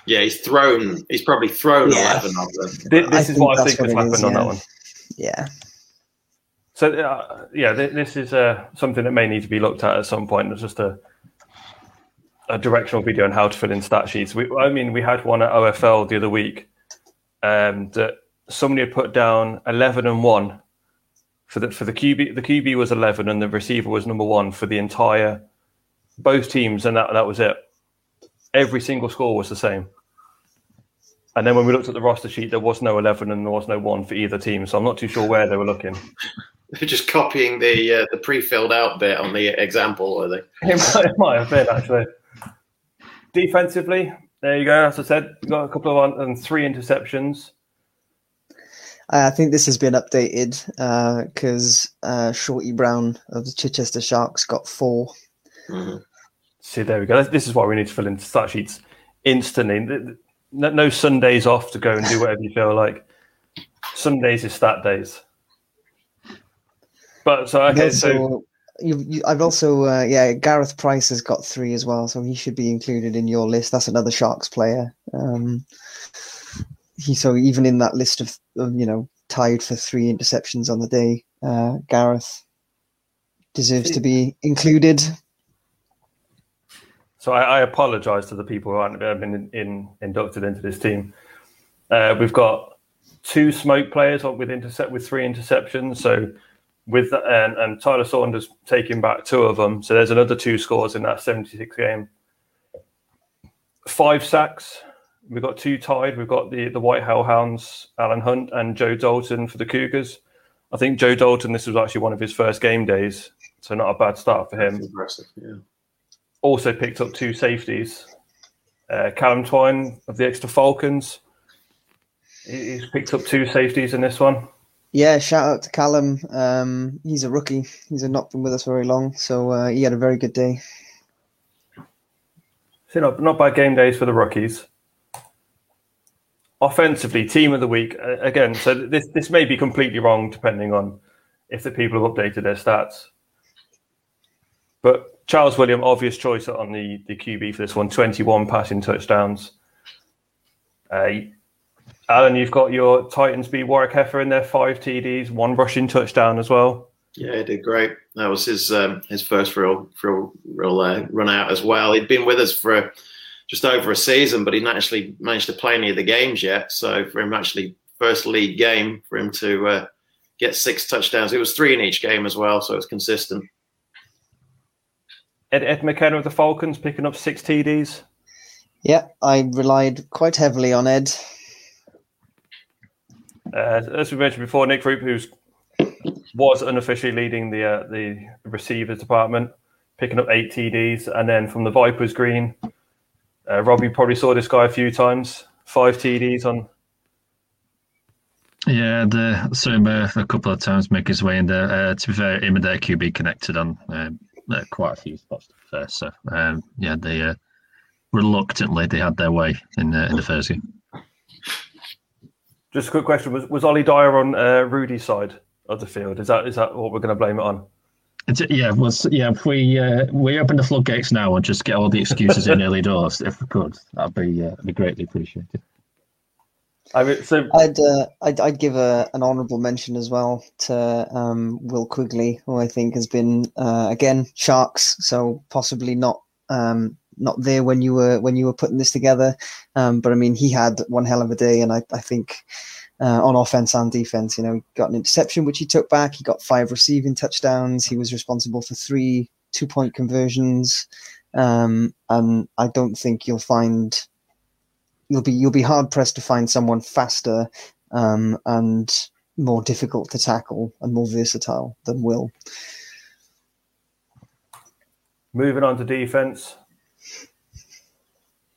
yeah, he's thrown, he's probably thrown yeah. eleven of them. This, this is what I think has happened is, yeah. on that one. Yeah. So, uh, yeah, th- this is uh, something that may need to be looked at at some point. It's just a a directional video on how to fill in stat sheets. We, I mean, we had one at O F L the other week um, that somebody had put down eleven and one for the for the Q B. The Q B was eleven and the receiver was number one for the entire, both teams, and that, that was it. Every single score was the same. And then when we looked at the roster sheet, there was no eleven and there was no one for either team. So I'm not too sure where they were looking. They're just copying the uh, the pre-filled out bit on the example, are they? It might, it might have been, actually. Defensively, there you go. As I said, we've got a couple of and three interceptions. I think this has been updated because uh, uh, Shorty Brown of the Chichester Sharks got four. Mm-hmm. See, there we go. This is why we need to fill in stat sheets instantly. No Sundays off to go and do whatever you feel like. Sundays is stat days. But so okay, also, so you, you, I've also uh, yeah, Gareth Price has got three as well, so he should be included in your list. That's another Sharks player. Um, he so even in that list of, of you know tied for three interceptions on the day, uh, Gareth deserves to be included. So I, I apologise to the people who aren't been in, in, inducted into this team. Uh, we've got two Smoke players with intercept with three interceptions. So. With the, and, and Tyler Saunders taking back two of them. So there's another two scores in that seventy-six game. Five sacks. We've got two tied. We've got the, the White Hellhounds, Alan Hunt and Joe Dalton for the Cougars. I think Joe Dalton, this was actually one of his first game days, so not a bad start for him. That's impressive, yeah. Also picked up two safeties. Uh, Callum Twine of the Exeter Falcons. He's picked up two safeties in this one. Yeah, shout out to Callum. Um, he's a rookie. He's not been with us very long, so uh, he had a very good day. So not, not bad game days for the rookies. Offensively, team of the week uh, again. So this this may be completely wrong depending on if the people have updated their stats. But Charles Williams, obvious choice on the, the Q B for this one. twenty-one passing touchdowns. Uh, Alan, you've got your Titans beat Warwick Heffer in there. Five T Ds, one rushing touchdown as well. Yeah, he did great. That was his um, his first real real, real uh, run out as well. He'd been with us for a, just over a season, but he'd actually managed to play any of the games yet. So for him, actually, first league game for him to uh, get six touchdowns. It was three in each game as well, so it's consistent. Ed, Ed McKenna of the Falcons picking up six T Ds. Yeah, I relied quite heavily on Ed. Uh, as we mentioned before, Nick Rupp, who's was unofficially leading the uh, the receivers department, picking up eight T Ds, and then from the Vipers Green, uh, Robbie probably saw this guy a few times. Five T Ds on. Yeah, the, saw him uh, a couple of times make his way in there. Uh, to be fair, him and their Q B connected on um, uh, quite a few spots. To be fair, so um, yeah, they uh, reluctantly they had their way in uh, in the first game. Just a quick question: Was was Ollie Dyer on uh, Rudy's side of the field? Is that is that what we're going to blame it on? It's, yeah, well, yeah. If we uh, we open the floodgates now and just get all the excuses in early doors, if we could, that'd be uh, be greatly appreciated. I mean, so I'd uh, I'd, I'd give a, an honourable mention as well to um, Will Quigley, who I think has been uh, again Sharks, so possibly not um, not there when you were when you were putting this together, um, but I mean he had one hell of a day, and I I think. Uh, on offense and defense, you know, he got an interception which he took back. He got five receiving touchdowns. He was responsible for three two-point conversions. Um, and I don't think you'll find you'll be you'll be hard pressed to find someone faster um, and more difficult to tackle and more versatile than Will. Moving on to defense.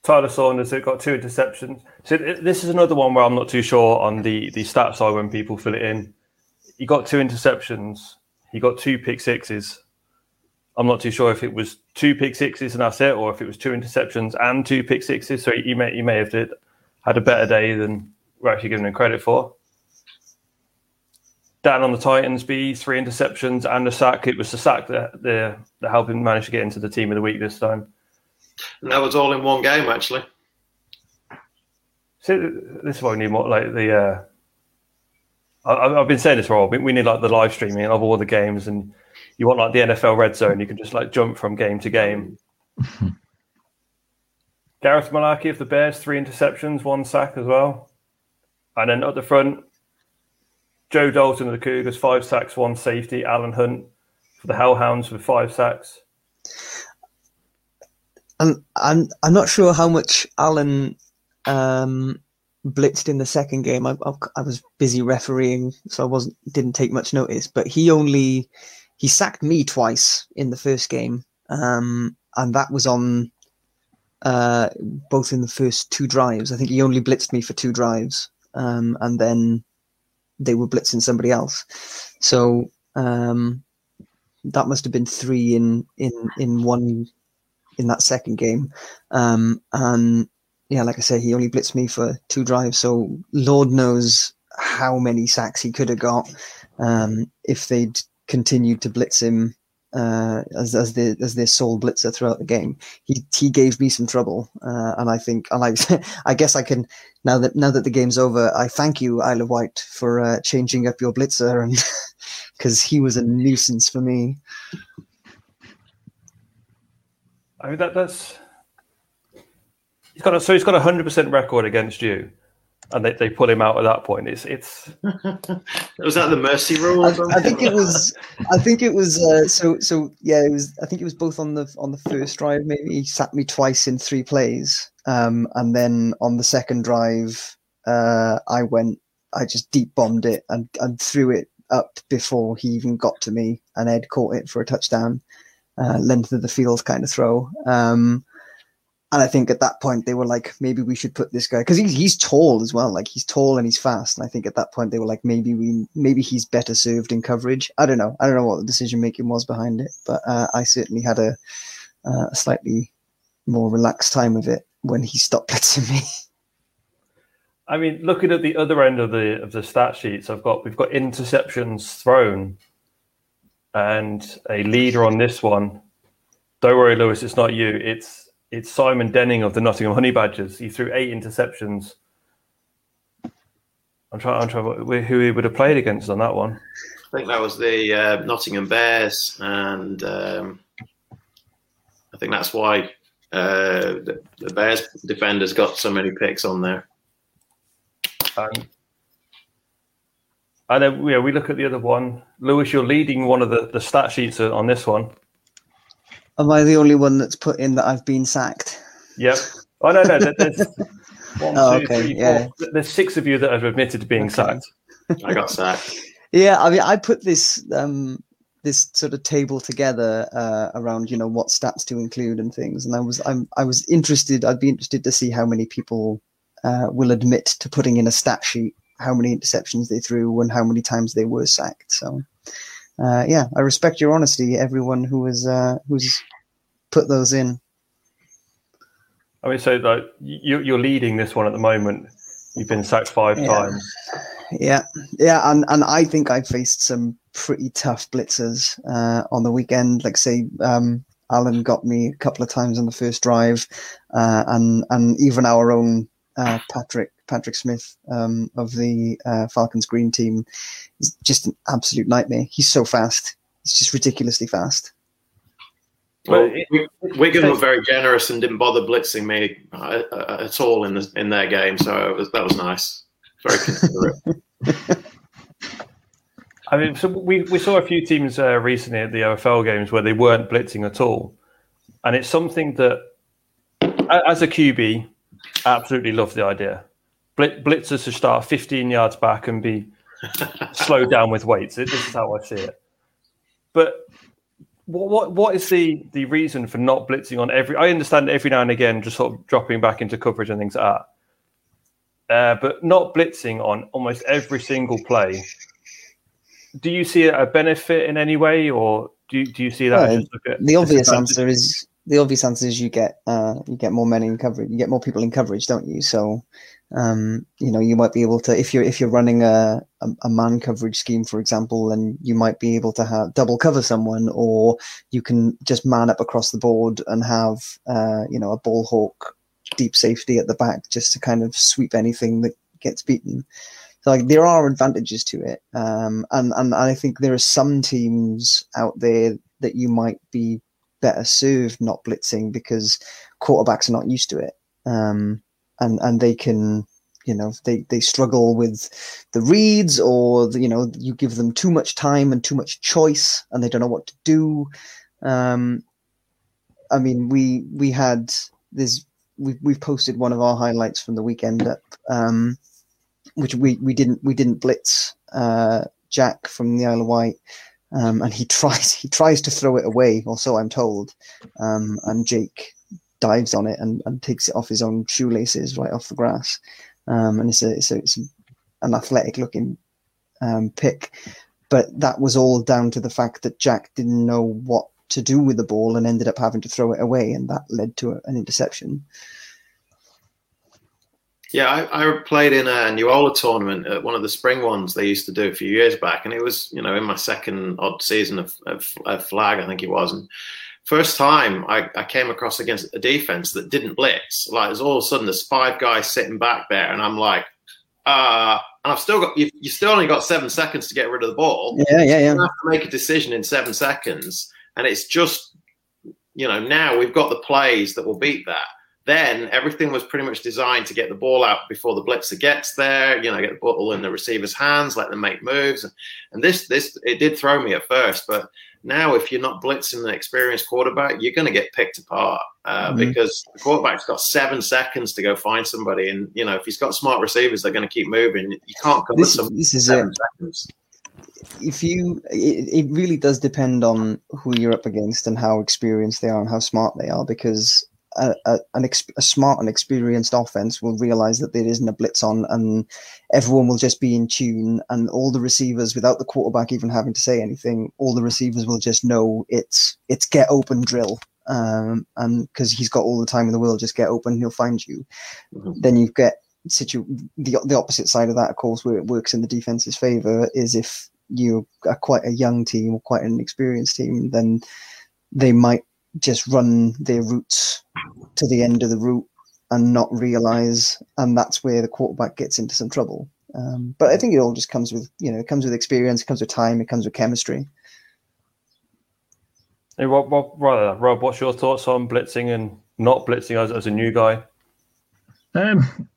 Tyler Saunders, who got two interceptions. So this is another one where I'm not too sure on the, the stats side when people fill it in. He got two interceptions. He got two pick sixes. I'm not too sure if it was two pick sixes and that's it, or if it was two interceptions and two pick sixes. So he may he may have did, had a better day than we're actually giving him credit for. Dan on the Titans, B, three interceptions and a sack. It was the sack that, that, that helped him manage to get into the team of the week this time. And that was all in one game, actually. See, this is why we need more, like the. Uh, I, I've been saying this for a while. We need like the live streaming of all the games, and you want like the N F L red zone. You can just like jump from game to game. Gareth Malarkey of the Bears, three interceptions, one sack as well, and then at the front, Joe Dalton of the Cougars, five sacks, one safety. Alan Hunt for the Hellhounds with five sacks. I'm, I'm, I'm not sure how much Alan um, blitzed in the second game. I, I, I was busy refereeing, so I wasn't didn't take much notice. But he only he sacked me twice in the first game, um, and that was on uh, both in the first two drives. I think he only blitzed me for two drives, um, and then they were blitzing somebody else. So um, that must have been three in in in one. In that second game. Um, and yeah, like I say, he only blitzed me for two drives. So Lord knows how many sacks he could have got um, if they'd continued to blitz him uh, as, as their, as their sole blitzer throughout the game. He, he gave me some trouble. Uh, and I think, and I, I guess I can, now that, now that the game's over, I thank you, Isle of Wight, for uh, changing up your blitzer, and because he was a nuisance for me. I mean, that, that's he's got a, so he's got a hundred percent record against you, and they, they pull him out at that point. It's it's was that the mercy rule? I, I think it was. I think it was. Uh, so so yeah, it was. I think it was both on the on the first drive. Maybe he sacked me twice in three plays, um, and then on the second drive, uh, I went. I just deep bombed it and, and threw it up before he even got to me, and Ed caught it for a touchdown. Uh, length of the field kind of throw. Um, and I think at that point they were like, maybe we should put this guy, because he's, he's tall as well. Like he's tall and he's fast. And I think at that point they were like, maybe we, maybe he's better served in coverage. I don't know. I don't know what the decision making was behind it, but uh, I certainly had a, uh, a slightly more relaxed time of it when he stopped blitzing me. I mean, looking at the other end of the of the stat sheets, I've got we've got interceptions thrown, and a leader on this one. Don't worry, Lewis, it's not you. It's it's Simon Denning of the Nottingham Honey Badgers. He threw eight interceptions. I'm trying. I'm trying. Who he would have played against on that one? I think that was the uh, Nottingham Bears, and um, I think that's why uh, the, the Bears defenders got so many picks on there. Um, and then yeah, we look at the other one. Lewis, you're leading one of the, the stat sheets on this one. Am I the only one that's put in that I've been sacked? Yep. Oh, no, no. There's, one, oh, two, okay. three, yeah. four, there's six of you that have admitted to being okay. sacked. I got sacked. Yeah, I mean, I put this um, this sort of table together uh, around, you know, what stats to include and things. And I was I'm, I was interested. I'd be interested to see how many people Uh, will admit to putting in a stat sheet how many interceptions they threw and how many times they were sacked. So, uh, yeah, I respect your honesty, everyone who has uh, who's put those in. I mean, so like you, you're leading this one at the moment. You've been sacked five yeah. times. Yeah, yeah, and and I think I faced some pretty tough blitzers uh, on the weekend. Like say. Um, Alan got me a couple of times on the first drive, uh, and and even our own. Uh, Patrick Patrick Smith um, of the uh, Falcons Green team is just an absolute nightmare. He's so fast; he's just ridiculously fast. Well, Wigan were very generous and didn't bother blitzing me uh, uh, at all in the, in their game, so it was, that was nice. Very considerate. I mean, so we we saw a few teams uh, recently at the O F L games where they weren't blitzing at all, and it's something that as a Q B. Absolutely love the idea. Blitzers to start fifteen yards back and be slowed down with weights. This is how I see it. But what what, what is the, the reason for not blitzing on every? I understand every now and again just sort of dropping back into coverage and things like that. Uh, but not blitzing on almost every single play. Do you see a benefit in any way, or do you, do you see that? No, just look at the obvious answer is. The obvious answer is you get uh, you get more men in coverage, you get more people in coverage, don't you? So, um, you know, you might be able to if you're if you're running a, a, a man coverage scheme, for example, then you might be able to have double cover someone, or you can just man up across the board and have uh, you know a ball hawk deep safety at the back just to kind of sweep anything that gets beaten. So like there are advantages to it, um, and and I think there are some teams out there that you might be. Better served not blitzing because quarterbacks are not used to it, um, and and they can, you know, they, they struggle with the reads, or the, you know, you give them too much time and too much choice, and they don't know what to do. Um, I mean, we we had this. We we've posted one of our highlights from the weekend up, um, which we, we didn't we didn't blitz uh, Jack from the Isle of Wight. Um, and he tries he tries to throw it away, or so I'm told. Um, and Jake dives on it and, and takes it off his own shoelaces, right off the grass. Um, and it's a, it's, a, it's an athletic-looking um, pick. But that was all down to the fact that Jack didn't know what to do with the ball and ended up having to throw it away, and that led to a, an interception. Yeah, I, I played in a Nuola tournament at one of the spring ones they used to do a few years back, and it was, you know, in my second odd season of, of, of flag, I think it was. And first time I, I came across against a defense that didn't blitz. Like, it's all of a sudden there's five guys sitting back there, and I'm like, uh, and I've still got you. You still only got seven seconds to get rid of the ball. Yeah, yeah, yeah. You have to make a decision in seven seconds, and it's just, you know, now we've got the plays that will beat that. Then everything was pretty much designed to get the ball out before the blitzer gets there, you know, get the ball in the receiver's hands, let them make moves. And this, this, it did throw me at first, but now if you're not blitzing an experienced quarterback, you're going to get picked apart uh, mm-hmm. because the quarterback's got seven seconds to go find somebody. And, you know, if he's got smart receivers, they're going to keep moving. You can't cover this, somebody this is seven it. seconds. If you, it, it really does depend on who you're up against and how experienced they are and how smart they are, because A, a, an ex- a smart and experienced offense will realize that there isn't a blitz on, and everyone will just be in tune, and all the receivers, without the quarterback even having to say anything, all the receivers will just know it's it's get open drill, um, and because he's got all the time in the world, just get open, he'll find you. Mm-hmm. Then you get situ the the opposite side of that, of course, where it works in the defense's favour, is if you are quite a young team or quite an inexperienced team, then they might just run their routes to the end of the route and not realise, and that's where the quarterback gets into some trouble. Um, but I think it all just comes with, you know, it comes with experience, it comes with time, it comes with chemistry. Hey, Rob, Rob, Rob, what's your thoughts on blitzing and not blitzing as, as a new guy? Um,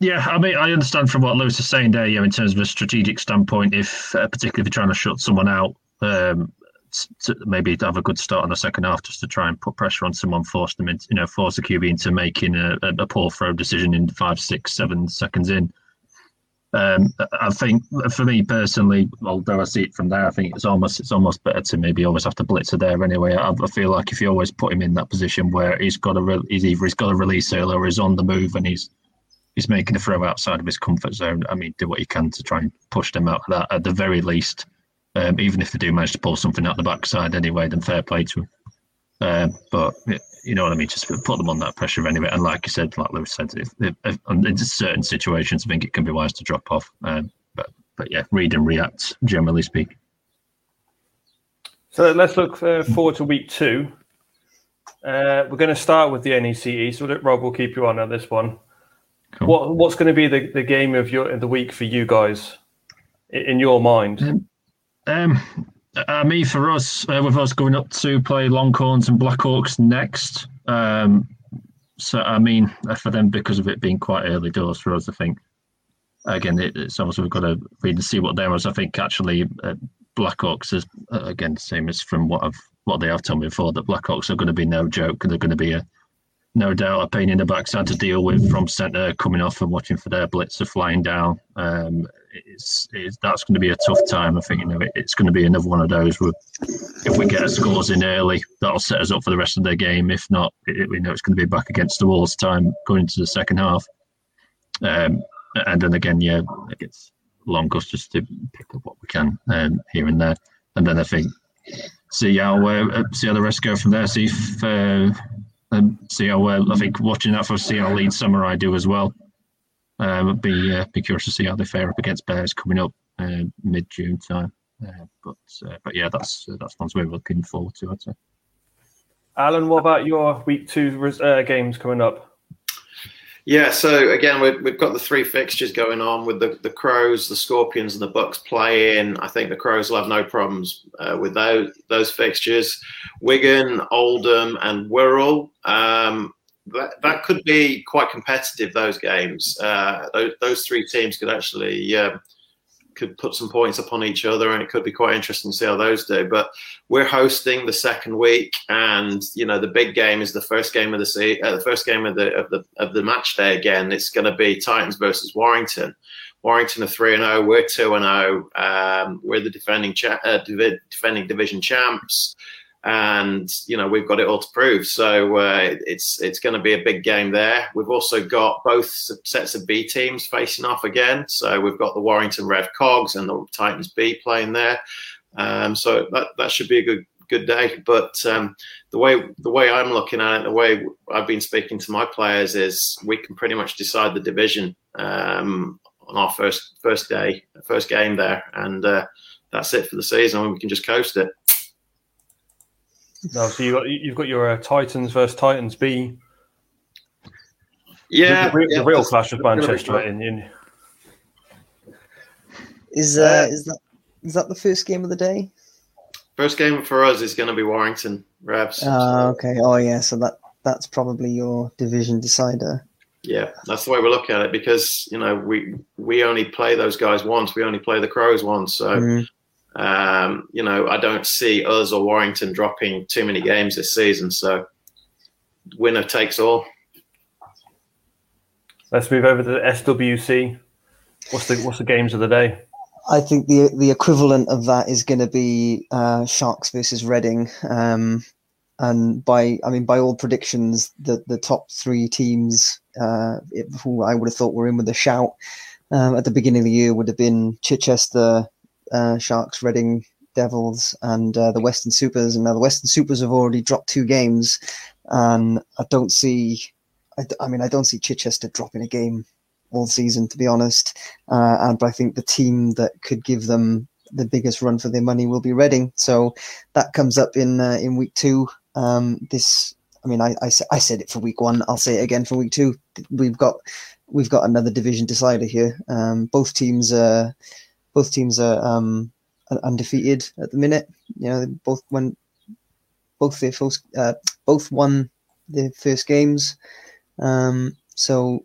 yeah, I mean, I understand from what Lewis is saying there, you know, in terms of a strategic standpoint, if uh, particularly if you're trying to shut someone out, um, to maybe have a good start on the second half just to try and put pressure on someone, force them into, you know, force the Q B into making a, a poor throw decision in five, six, seven seconds in. Um, I think for me personally, although I see it from there, I think it's almost it's almost better to maybe always have to blitzer there anyway. I, I feel like if you always put him in that position where he's got a re- he's either he's got a release early or he's on the move and he's he's making a throw outside of his comfort zone. I mean, do what you can to try and push them out of that at the very least. Um, even if they do manage to pull something out the backside anyway, then fair play to them. Um, but you know what I mean, just put them on that pressure anyway. And like you said, like Lewis said, if, if, if, in certain situations, I think it can be wise to drop off. Um, but but yeah, read and react, generally speaking. So let's look uh, forward to week two. Uh, we're going to start with the N E C East. So Rob, we'll keep you on at this one. Cool. What what's going to be the, the game of your the week for you guys, in your mind? Um, um I mean, for us, uh, with us going up to play Longhorns and Blackhawks next, um, so I mean, for them, because of it being quite early doors for us, I think, again, it, it's almost we've got to read and see what there was. I think actually uh, Blackhawks is, uh, again, same as from what I've what they have told me before, that Blackhawks are going to be no joke, and they're going to be, a, no doubt, a pain in the backside to deal with from centre, coming off and watching for their blitzer flying down. Um, It's, it's that's going to be a tough time. I think, you know, it, it's going to be another one of those where if we get our scores in early, that'll set us up for the rest of the game. If not, it, we know it's going to be back against the walls time going into the second half. Um, and then again, yeah, it gets long us just to pick up what we can um, here and there. And then I think see how uh, see how the rest go from there. See if uh, um, see how uh, I think watching that for see how lead Samurai do as well. Uh, be uh, be curious to see how they fare up against Bears coming up uh, mid June time. Uh, but uh, but yeah, that's uh, that's ones we're looking forward to, I'd say. Alan, what about your week two uh, games coming up? Yeah, so again, we've we've got the three fixtures going on with the, the Crows, the Scorpions, and the Bucks playing. I think the Crows will have no problems uh, with those those fixtures. Wigan, Oldham, and Wirral. Um, That, that could be quite competitive, those games. Uh, those, those three teams could actually uh, could put some points upon each other, and it could be quite interesting to see how those do. But we're hosting the second week, and you know the big game is the first game of the se- uh, the first game of the of the of the match day again. It's going to be Titans versus Warrington. Warrington are three and zero. We're two and zero. Um, we're the defending cha- uh, div- defending division champs. And you know we've got it all to prove, so uh, it's it's going to be a big game there. We've also got both sets of B teams facing off again, so we've got the Warrington Red Cogs and the Titans B playing there. Um, so that that should be a good good day. But um, the way the way I'm looking at it, the way I've been speaking to my players is we can pretty much decide the division um, on our first first day, first game there, and uh, that's it for the season. We can just coast it. No, so you got, you've got your uh, Titans versus Titans B. Yeah, the, the, yeah, the real clash of Manchester right in, in. Is uh, uh, is that is that the first game of the day? First game for us is going to be Warrington Rebs. Ah, uh, okay. Oh, yeah. So that that's probably your division decider. Yeah, that's the way we look at it, because you know we we only play those guys once. We only play the Crows once, so. Mm. Um, you know, I don't see us or Warrington dropping too many games this season, so winner takes all. Let's move over to the S W C. What's the what's the games of the day? I think the the equivalent of that is going to be uh, Sharks versus Reading, um, and by I mean by all predictions, the the top three teams uh, it, who I would have thought were in with a shout um, at the beginning of the year would have been Chichester. Uh, Sharks, Reading Devils, and uh, the Western Supers. And now the Western Supers have already dropped two games, and I don't see. I, I mean, I don't see Chichester dropping a game all season, to be honest. Uh, and but I think the team that could give them the biggest run for their money will be Reading. So that comes up in uh, in week two. Um, this, I mean, I, I I said it for week one. I'll say it again for week two. We've got we've got another division decider here. Um, both teams are both teams are um, undefeated at the minute. You know, they both won both their first uh, both won their first games. Um, so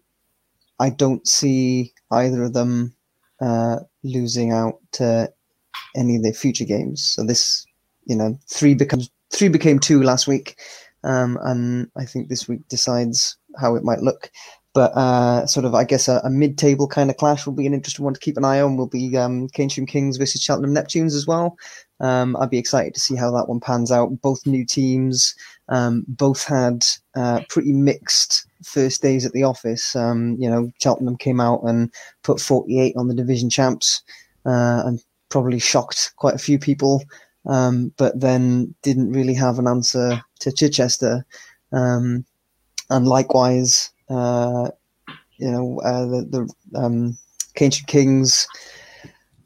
I don't see either of them uh, losing out to any of their future games. So this, you know, three becomes three became two last week. Um, and I think this week decides how it might look. But uh, sort of, I guess, a, a mid-table kind of clash will be an interesting one to keep an eye on. Will be um, Keynsham Kings versus Cheltenham Neptunes as well. Um, I'd be excited to see how that one pans out. Both new teams, um, both had uh, pretty mixed first days at the office. Um, you know, Cheltenham came out and put forty-eight on the division champs uh, and probably shocked quite a few people, um, but then didn't really have an answer to Chichester. Um, and likewise... Uh, you know, uh, the, the um, Keynsham Kings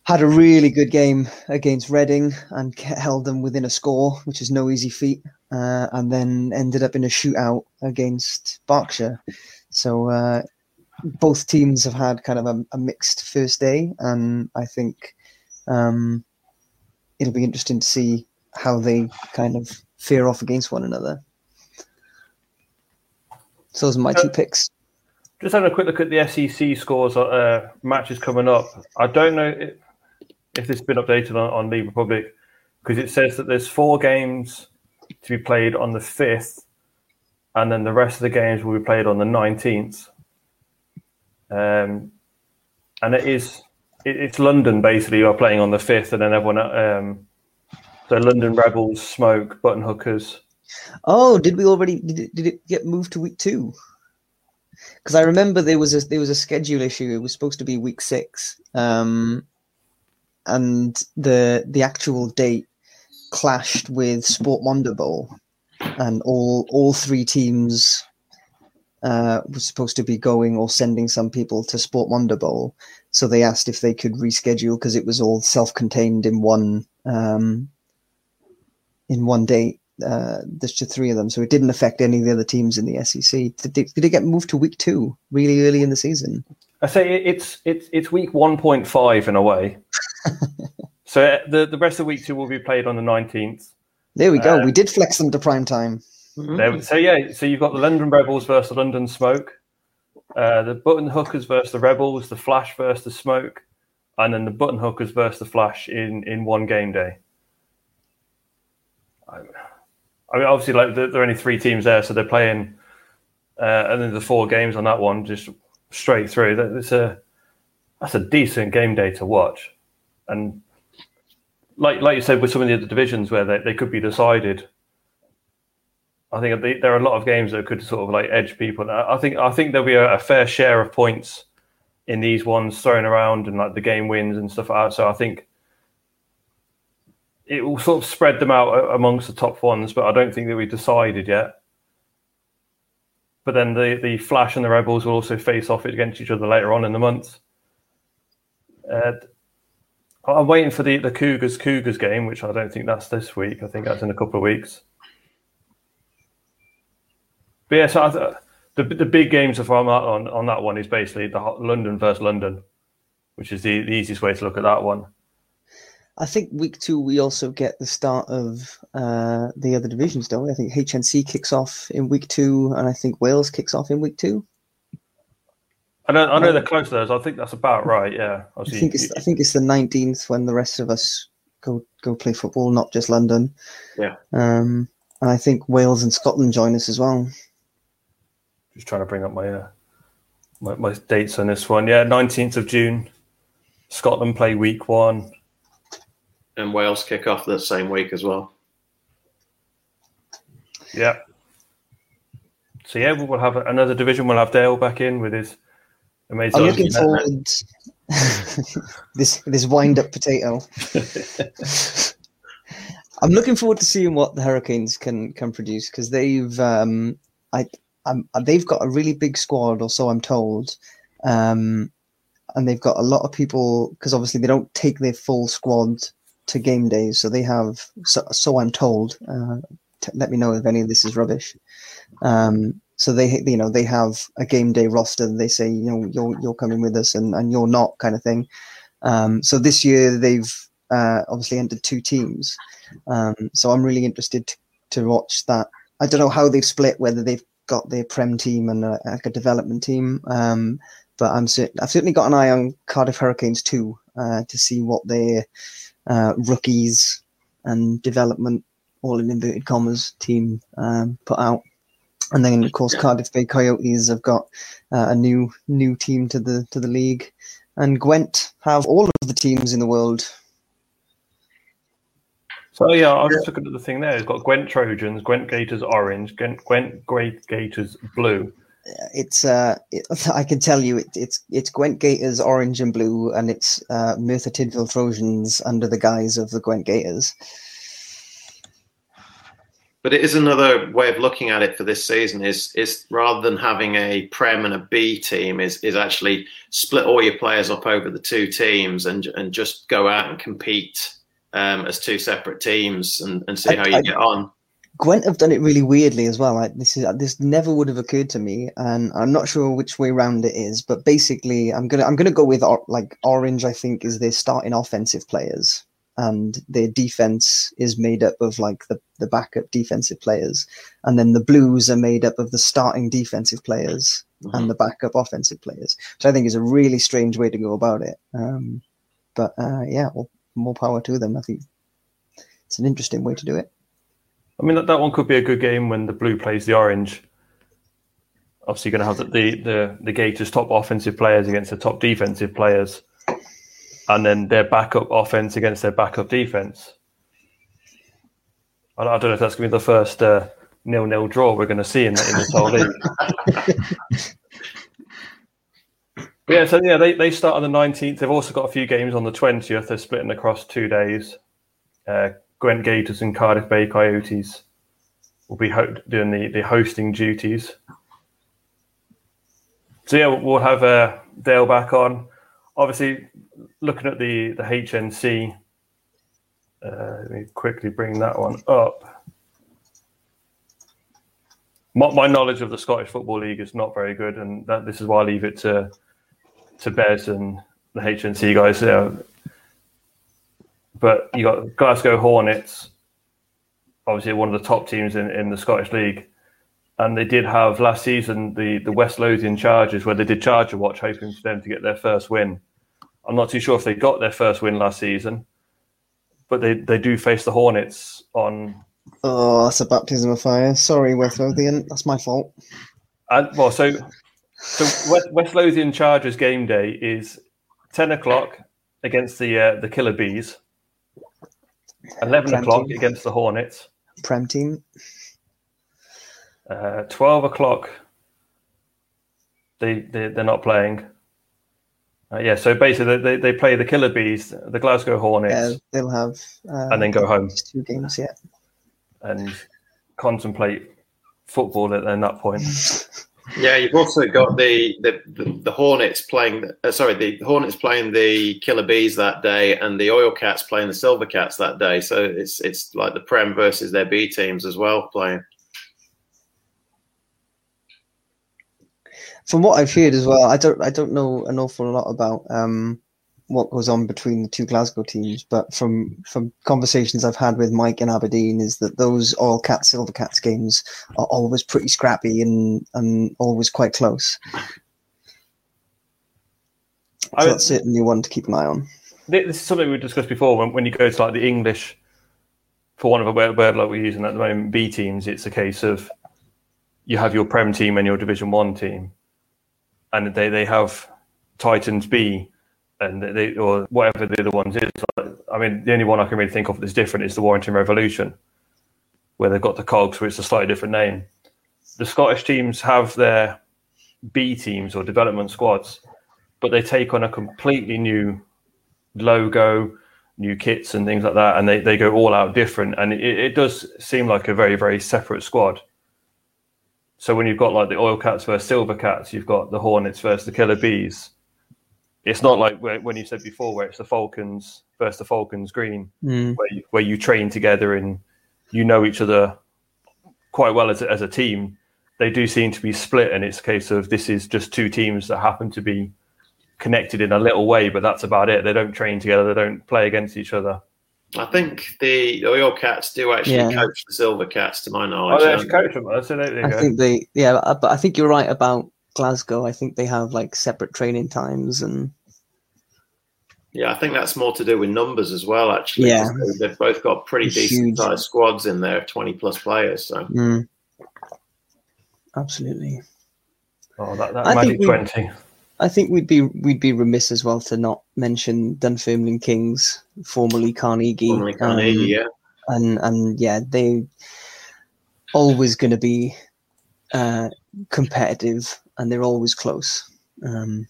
had a really good game against Reading and held them within a score, which is no easy feat, uh, and then ended up in a shootout against Berkshire. So uh, both teams have had kind of a, a mixed first day, and I think um, it'll be interesting to see how they kind of fare off against one another. So those are my two picks. Just having a quick look at the S E C scores, uh, matches coming up. I don't know if, if this has been updated on, on League Republic, because it says that there's four games to be played on the fifth, and then the rest of the games will be played on the nineteenth. Um, and it is it, it's London, basically, who are playing on the fifth, and then everyone... Um, so London Rebels, Smoke, Button Hookers... Oh, did we already? Did it, did it get moved to week two? Because I remember there was a there was a schedule issue. It was supposed to be week six, um, and the the actual date clashed with Sport Wonder Bowl, and all all three teams uh, were supposed to be going or sending some people to Sport Wonder Bowl. So they asked if they could reschedule because it was all self-contained in one um, in one date. Uh, there's just three of them, so it didn't affect any of the other teams in the S E C. Did, did it get moved to week two really early in the season? I say it's it's it's week one point five in a way. So the the rest of week two will be played on the nineteenth. There we go. Um, we did flex them to prime time. There, so yeah, so you've got the London Rebels versus the London Smoke, uh, the Button Hookers versus the Rebels, the Flash versus the Smoke, and then the Button Hookers versus the Flash in in one game day. I I mean, obviously, like there are only three teams there, so they're playing, uh, and then the four games on that one just straight through. That, that's a that's a decent game day to watch, and like like you said, with some of the other divisions where they, they could be decided, I think they, there are a lot of games that could sort of like edge people. I think I think there'll be a, a fair share of points in these ones thrown around and like the game wins and stuff like that. So I think it will sort of spread them out amongst the top ones, but I don't think that we've decided yet. But then the, the Flash and the Rebels will also face off against each other later on in the month. Uh, I'm waiting for the, the Cougars Cougars game, which I don't think that's this week. I think that's in a couple of weeks. But yeah, so I th- the the big games on, on on that one is basically the London versus London, which is the, the easiest way to look at that one. I think week two, we also get the start of uh, the other divisions, don't we? I think H N C kicks off in week two, and I think Wales kicks off in week two. I know, I know they're close to those. I think that's about right, yeah. Obviously, I think it's I think it's the nineteenth when the rest of us go go play football, not just London. Yeah. Um, and I think Wales and Scotland join us as well. Just trying to bring up my, uh, my, my dates on this one. Yeah, nineteenth of June, Scotland play week one. And Wales kick off the same week as well. Yeah. So yeah, we'll have another division. We'll have Dale back in with his amazing. I'm looking forward this this wind up potato. I'm looking forward to seeing what the Hurricanes can can produce because they've um I I'm, they've got a really big squad, or so I'm told. Um, and they've got a lot of people, because obviously they don't take their full squad to game days. So they have, so, so I'm told, uh, t- let me know if any of this is rubbish. Um, so they, you know, they have a game day roster and they say, you know, you're, you're coming with us and, and you're not, kind of thing. Um, so this year they've uh, obviously entered two teams. Um, so I'm really interested to, to watch that. I don't know how they've split, whether they've got their Prem team and a, like a development team. Um, but I'm cert- I've certainly got an eye on Cardiff Hurricanes too, uh, to see what their uh, rookies and development, all in inverted commas, team um, put out. And then, of course, Cardiff Bay Coyotes have got uh, a new new team to the to the league. And Gwent have all of the teams in the world. So, yeah, I was just looking at the thing there. It's got Gwent Trojans, Gwent Gators Orange, Gwent Gwent Great Gators Blue. It's uh, it, I can tell you, it, it's it's Gwent Gators Orange and Blue, and it's uh, Merthyr Tydfil Trojans under the guise of the Gwent Gators. But it is another way of looking at it for this season is is rather than having a Prem and a B team is is actually split all your players up over the two teams and and just go out and compete um, as two separate teams and, and see I, how you I, get on. Gwent have done it really weirdly as well. Like this is this never would have occurred to me, and I'm not sure which way round it is. But basically, I'm gonna I'm gonna go with or, like Orange. I think is their starting offensive players. And their defense is made up of like the, the backup defensive players. And then the Blues are made up of the starting defensive players mm-hmm. and the backup offensive players, which I think is a really strange way to go about it. Um, but uh, yeah, well, more power to them. I think it's an interesting way to do it. I mean, that, that one could be a good game when the Blue plays the Orange. Obviously, you're going to have the, the, the, the Gators' top offensive players against the top defensive players. And then their backup offense against their backup defense. I don't know if that's going to be the first uh, nil-nil draw we're going to see in, the, in this whole league. yeah, so yeah, they, they start on the nineteenth. They've also got a few games on the twentieth. They're splitting across two days. Uh, Gwent Gators and Cardiff Bay Coyotes will be ho- doing the, the hosting duties. So yeah, we'll have uh, Dale back on. Obviously, looking at the, the H N C, uh, let me quickly bring that one up. My, my knowledge of the Scottish Football League is not very good, and that this is why I leave it to to Bez and the H N C guys. Yeah. But you got Glasgow Hornets, obviously one of the top teams in, in the Scottish League. And they did have last season the, the West Lothian Chargers, where they did Charger Watch, hoping for them to get their first win. I'm not too sure if they got their first win last season, but they, they do face the Hornets on... Oh, that's a baptism of fire. Sorry, West Lothian. That's my fault. And well, so, so West, West Lothian Chargers game day is ten o'clock against the uh, the Killer Bees, eleven Prem o'clock team. Against the Hornets. Prem team. Uh, twelve o'clock. They, they they're not playing. Uh, yeah, so basically they, they play the Killer Bees, the Glasgow Hornets. Yeah, they'll have um, and then go home. Two games, yeah. And contemplate football at, at that point. Yeah, you've also got the the, the, the Hornets playing. Uh, sorry, the Hornets playing the Killer Bees that day, and the Oil Cats playing the Silver Cats that day. So it's it's like the Prem versus their B teams as well playing. From what I've heard as well, I don't I don't know an awful lot about um, what goes on between the two Glasgow teams, but from, from conversations I've had with Mike in Aberdeen is that those Oil Cats, Silver Cats games are always pretty scrappy and, and always quite close. So I mean, that's certainly one to keep an eye on. This is something we discussed before. When, when you go to like the English, for one of a word, word like we're using at the moment, B teams, it's a case of you have your Prem team and your Division One team. And they, they have Titans B, and they or whatever the other ones is. I mean, the only one I can really think of that's different is the Warrington Revolution, where they've got the Cogs, which is a slightly different name. The Scottish teams have their B teams or development squads, but they take on a completely new logo, new kits and things like that, and they, they go all out different. And it, it does seem like a very, very separate squad. So when you've got like the Oil Cats versus Silver Cats, you've got the Hornets versus the Killer Bees. It's not like where, when you said before, where it's the Falcons versus the Falcons Green, mm. where, you, where you train together and you know each other quite well as a, as a team. They do seem to be split, and it's a case of this is just two teams that happen to be connected in a little way, but that's about it. They don't train together. They don't play against each other. I think the Oil Cats do actually yeah. coach the Silver Cats, to my knowledge. Oh, they actually coach them. So there they I go. think they, yeah, but I think you're right about Glasgow. I think they have like separate training times, and yeah, I think that's more to do with numbers as well. Actually, yeah, they've both got pretty it's decent huge. sized squads in there, twenty plus players. So mm. absolutely. Oh, that, that magic twenty. I think we'd be we'd be remiss as well to not mention Dunfermline Kings, formerly Carnegie. Formerly Carnegie, um, yeah. And and yeah, they always going to be uh, competitive, and they're always close. Um,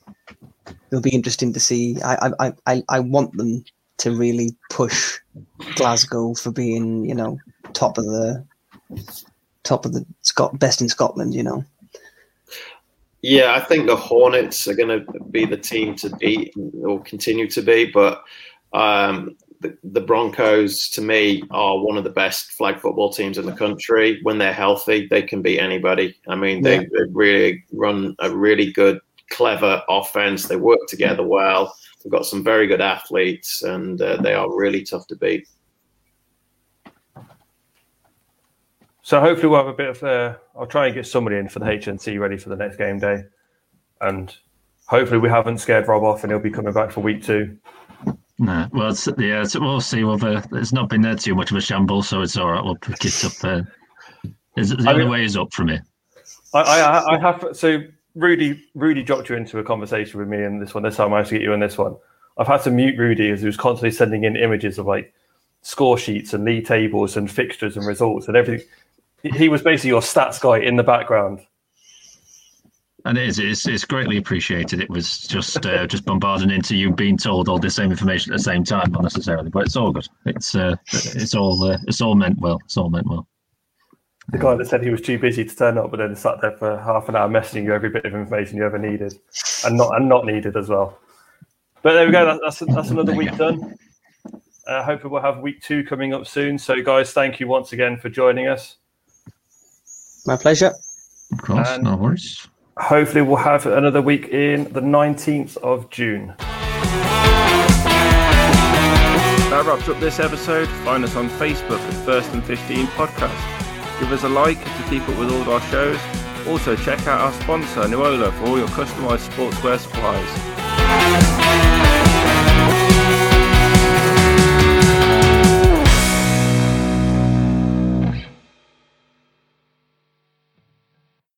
it'll be interesting to see. I, I I I want them to really push Glasgow for being, you know, top of the top of the Scot best in Scotland, you know. Yeah, I think the Hornets are going to be the team to beat, or continue to be. But um, the, the Broncos, to me, are one of the best flag football teams in the country. When they're healthy, they can beat anybody. I mean, they, yeah. they really run a really good, clever offense. They work together well. They've got some very good athletes, and uh, they are really tough to beat. So hopefully we'll have a bit of uh, I'll try and get somebody in for the H N C ready for the next game day. And hopefully we haven't scared Rob off and he'll be coming back for week two. No, well, it's, yeah, it's, we'll see whether it's not been there too much of a shamble, so it's all right. We'll pick it up. Uh, it's, the I other mean, way is up for me. I, I, I have so Rudy, Rudy dropped you into a conversation with me in this one. This time I have to get you in this one. I've had to mute Rudy as he was constantly sending in images of like score sheets and league tables and fixtures and results and everything. He was basically your stats guy in the background, and it is it's, it's greatly appreciated. It was just uh, just bombarding into you being told all the same information at the same time, not necessarily, but it's all good. It's uh, it's all uh, it's all meant well. It's all meant well. The guy that said he was too busy to turn up, but then sat there for half an hour messaging you every bit of information you ever needed, and not and not needed as well. But there we go. That, that's that's another week done. Uh, hoping we'll have week two coming up soon. So guys, thank you once again for joining us. My pleasure. Of course, and no worries. Hopefully we'll have another week in the nineteenth of June. That wraps up this episode. Find us on Facebook at First and fifteen Podcast. Give us a like to keep up with all our shows. Also check out our sponsor, Nuola, for all your customised sportswear supplies.